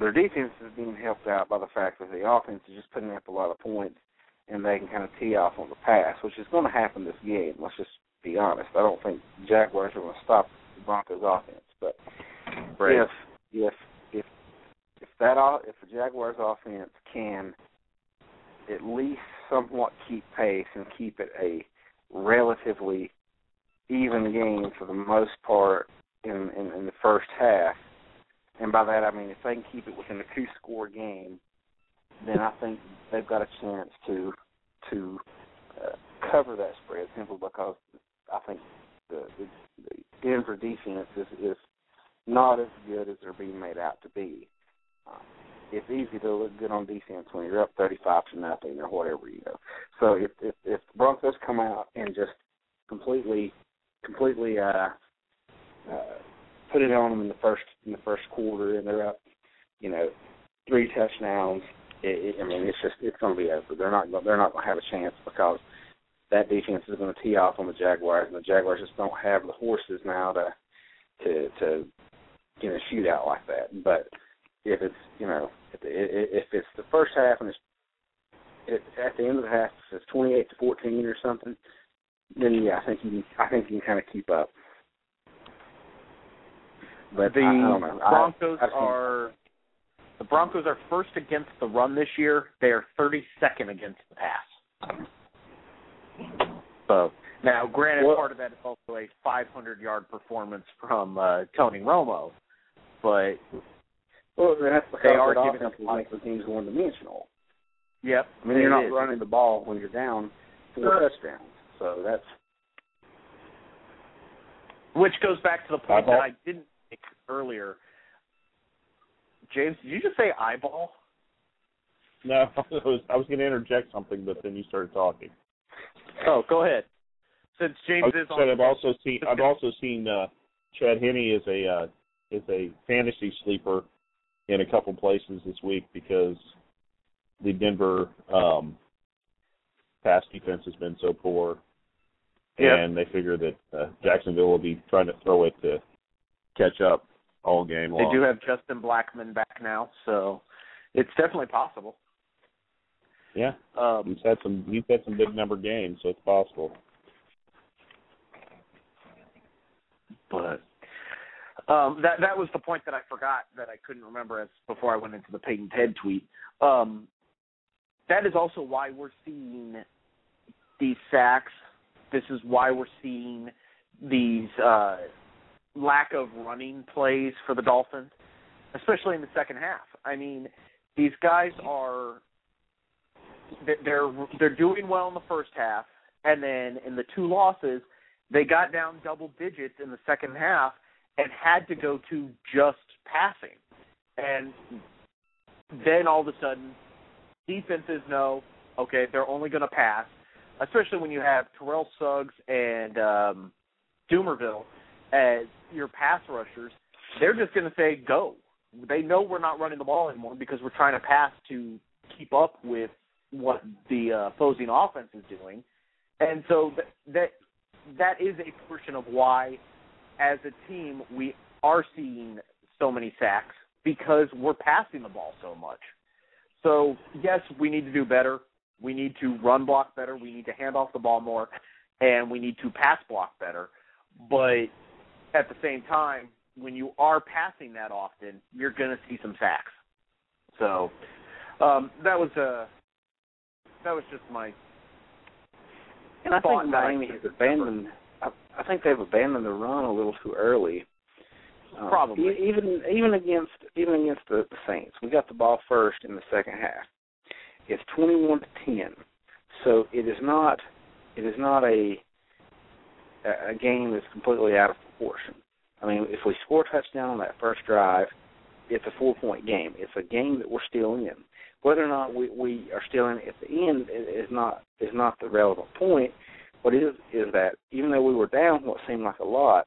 their defense is being helped out by the fact that the offense is just putting up a lot of points and they can kind of tee off on the pass, which is going to happen this game. Let's just be honest. I don't think the Jaguars are going to stop the Broncos' offense. But right. if if if if that if the Jaguars' offense can at least somewhat keep pace and keep it a relatively even game for the most part in, in, in the first half. And by that I mean if they can keep it within a two-score game, then I think they've got a chance to to uh, cover that spread simply because I think the, the, the Denver defense is, is not as good as they're being made out to be. Um, It's easy to look good on defense when you're up thirty-five to nothing or whatever, you know. So if if, if the Broncos come out and just completely, completely uh, uh, put it on them in the first in the first quarter, and they're up, you know, three touchdowns, it, it, I mean, it's just it's going to be over. They're not they're not going to have a chance because that defense is going to tee off on the Jaguars, and the Jaguars just don't have the horses now to to to you know shoot out like that. But if it's you know if, it, if it's the first half and it's It, at the end of the half, it's twenty-eight to fourteen or something. Then yeah, I think you can, I think you can kind of keep up. But the I, I don't know. Broncos I, I are the Broncos are first against the run this year. They are thirty-second against the pass. So now, granted, well, part of that is also a five hundred yard performance from uh, Tony Romo, but well, that's because they are giving up like the team's one dimensional. Yep. I mean, you're not is. running the ball when you're down for a touchdown. So that's. Which goes back to the point eyeball. that I didn't make earlier. James, did you just say eyeball? No, I was, I was going to interject something, but then you started talking. Oh, go ahead. Since James is on. I've also seen, I've also seen uh, Chad Henne is a, uh, is a fantasy sleeper in a couple places this week because the Denver um, pass defense has been so poor, yep. and they figure that uh, Jacksonville will be trying to throw it to catch up all game long. They do have Justin Blackmon back now, so it's definitely possible. Yeah, um, he's had some he's had some big number games, so it's possible. But um, that that was the point that I forgot that I couldn't remember as before I went into the Peyton Ted tweet. Um, That is also why we're seeing these sacks. This is why we're seeing these uh, lack of running plays for the Dolphins, especially in the second half. I mean, these guys are they're they're doing well in the first half, and then in the two losses, they got down double digits in the second half and had to go to just passing. And then all of a sudden, defenses know, okay, they're only going to pass, especially when you have Terrell Suggs and um, Doomerville as your pass rushers. They're just going to say, go. They know we're not running the ball anymore because we're trying to pass to keep up with what the uh, opposing offense is doing. And so th- that that is a portion of why, as a team, we are seeing so many sacks because we're passing the ball so much. So, yes, we need to do better. We need to run block better. We need to hand off the ball more, and we need to pass block better. But at the same time, when you are passing that often, you're going to see some sacks. So um, that was a that was just my and I think Miami has abandoned. I, I think they've abandoned the run a little too early. Um, Probably even even against even against the, the Saints, we got the ball first in the second half. It's twenty-one to ten, so it is not it is not a a game that's completely out of proportion. I mean, if we score a touchdown on that first drive, it's a four-point game. It's a game that we're still in. Whether or not we, we are still in at the end is not is not the relevant point. What is is that even though we were down what seemed like a lot,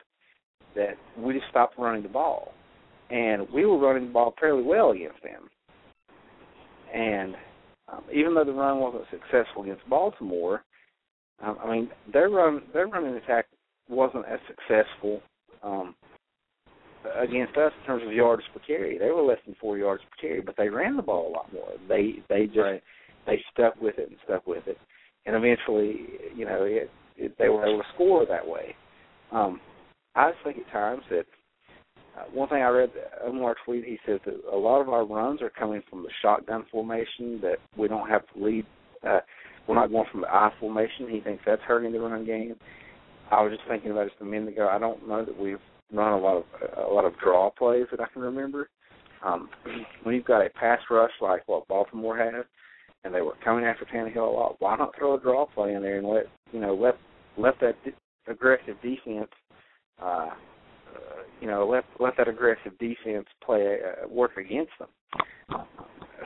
that we just stopped running the ball. And we were running the ball fairly well against them. And um, even though the run wasn't successful against Baltimore, um, I mean, their run their running attack wasn't as successful um, against us in terms of yards per carry. They were less than four yards per carry, but they ran the ball a lot more. They they just right. they stuck with it and stuck with it. And eventually, you know, it, it, they were able to score that way. Um I just think at times that uh, one thing I read, Omar tweet, he says that a lot of our runs are coming from the shotgun formation, that we don't have to lead. Uh, we're not going from the I formation. He thinks that's hurting the run game. I was just thinking about it just a minute ago. I don't know that we've run a lot of a lot of draw plays that I can remember. Um, when you've got a pass rush like what Baltimore had, and they were coming after Tannehill a lot, why not throw a draw play in there and let you know let let that de- aggressive defense. Uh, uh, you know, let let that aggressive defense play uh, work against them.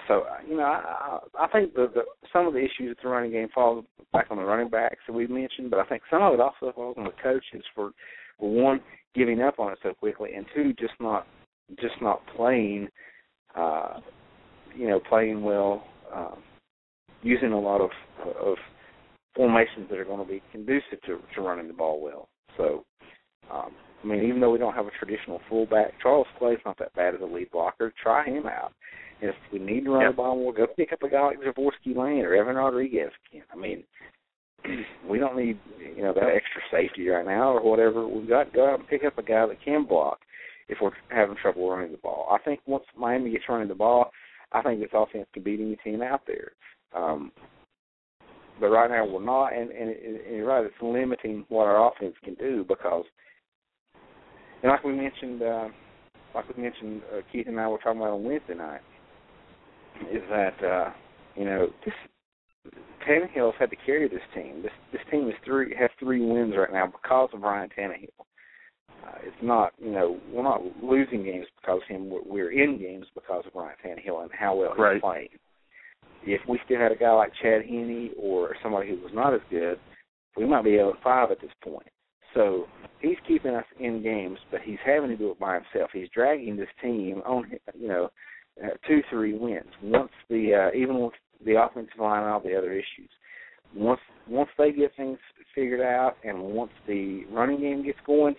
So, you know, I, I think the, the, some of the issues with the running game falls back on the running backs that we've mentioned, but I think some of it also falls on the coaches for, for one, giving up on it so quickly, and two, just not just not playing, uh, you know, playing well um, using a lot of of formations that are going to be conducive to, to running the ball well. So, um, I mean, even though we don't have a traditional fullback, Charles Clay's not that bad as a lead blocker. Try him out. If we need to run yep. the ball, we'll go pick up a guy like Zavorsky Lane or Evan Rodriguez again. I mean, we don't need, you know, that extra safety right now or whatever. We've got to go out and pick up a guy that can block if we're having trouble running the ball. I think once Miami gets running the ball, I think this offense can beat any team out there. Um, but right now we're not, and, and, and you're right, it's limiting what our offense can do because, and like we mentioned, uh, like we mentioned, uh, Keith and I were talking about on Wednesday night, is that, uh, you know, this Tannehill's had to carry this team. This this team is three has three wins right now because of Ryan Tannehill. Uh, it's not, you know, we're not losing games because of him. We're, we're in games because of Ryan Tannehill and how well right. he's playing. If we still had a guy like Chad Henne or somebody who was not as good, we might be oh and five at this point. So he's keeping us in games, but he's having to do it by himself. He's dragging this team on, you know, uh, two, three wins. Once the uh, even once the offensive line and all the other issues. Once once they get things figured out and once the running game gets going,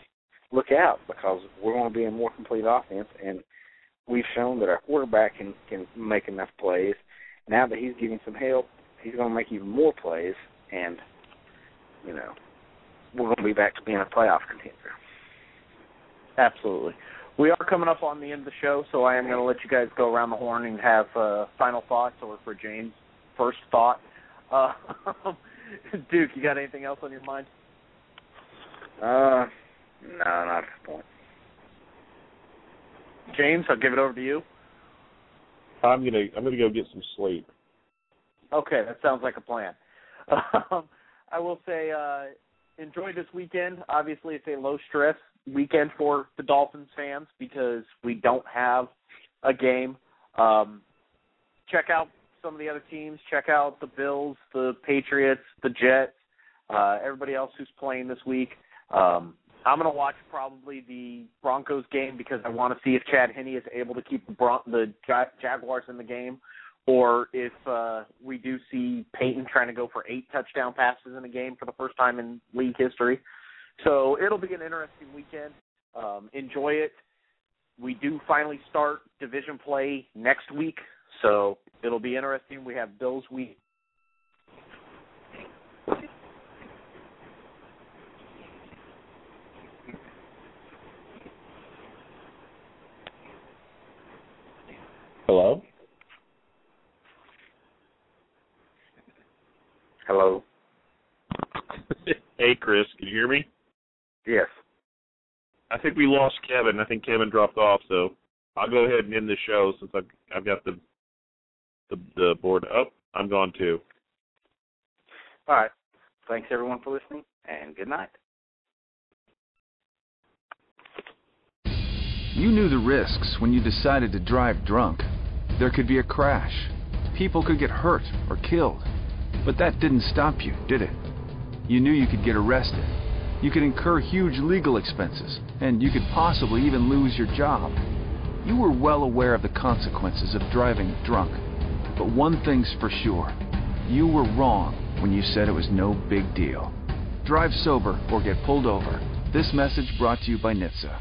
look out because we're going to be a more complete offense, and we've shown that our quarterback can, can make enough plays. Now that he's getting some help, he's going to make even more plays, and, you know, we're going to be back to being a playoff contender. Absolutely. We are coming up on the end of the show, so I am going to let you guys go around the horn and have uh, final thoughts, or for James, first thought. Uh, Duke, you got anything else on your mind? Uh, no, not at this point. James, I'll give it over to you. I'm gonna I'm gonna go get some sleep. Okay, that sounds like a plan. Um, I will say, uh, enjoy this weekend. Obviously, it's a low stress weekend for the Dolphins fans because we don't have a game. Um, check out some of the other teams. Check out the Bills, the Patriots, the Jets, uh, everybody else who's playing this week. Um, I'm going to watch probably the Broncos game because I want to see if Chad Henne is able to keep the, Bron- the ja- Jaguars in the game, or if uh, we do see Peyton trying to go for eight touchdown passes in a game for the first time in league history. So it'll be an interesting weekend. Um, enjoy it. We do finally start division play next week, so it'll be interesting. We have Bills week. Hello? Hello? Hey, Chris, can you hear me? Yes. I think we lost Kevin. I think Kevin dropped off, so I'll go ahead and end the show since I've, I've got the, the the board up. I'm gone, too. All right. Thanks, everyone, for listening, and good night. You knew the risks when you decided to drive drunk. There could be a crash. People could get hurt or killed. But that didn't stop you, did it? You knew you could get arrested. You could incur huge legal expenses, and you could possibly even lose your job. You were well aware of the consequences of driving drunk. But one thing's for sure. You were wrong when you said it was no big deal. Drive sober or get pulled over. This message brought to you by N H T S A.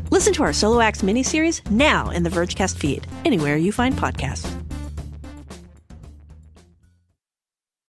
Listen to our Solo Acts miniseries now in the Vergecast feed, anywhere you find podcasts.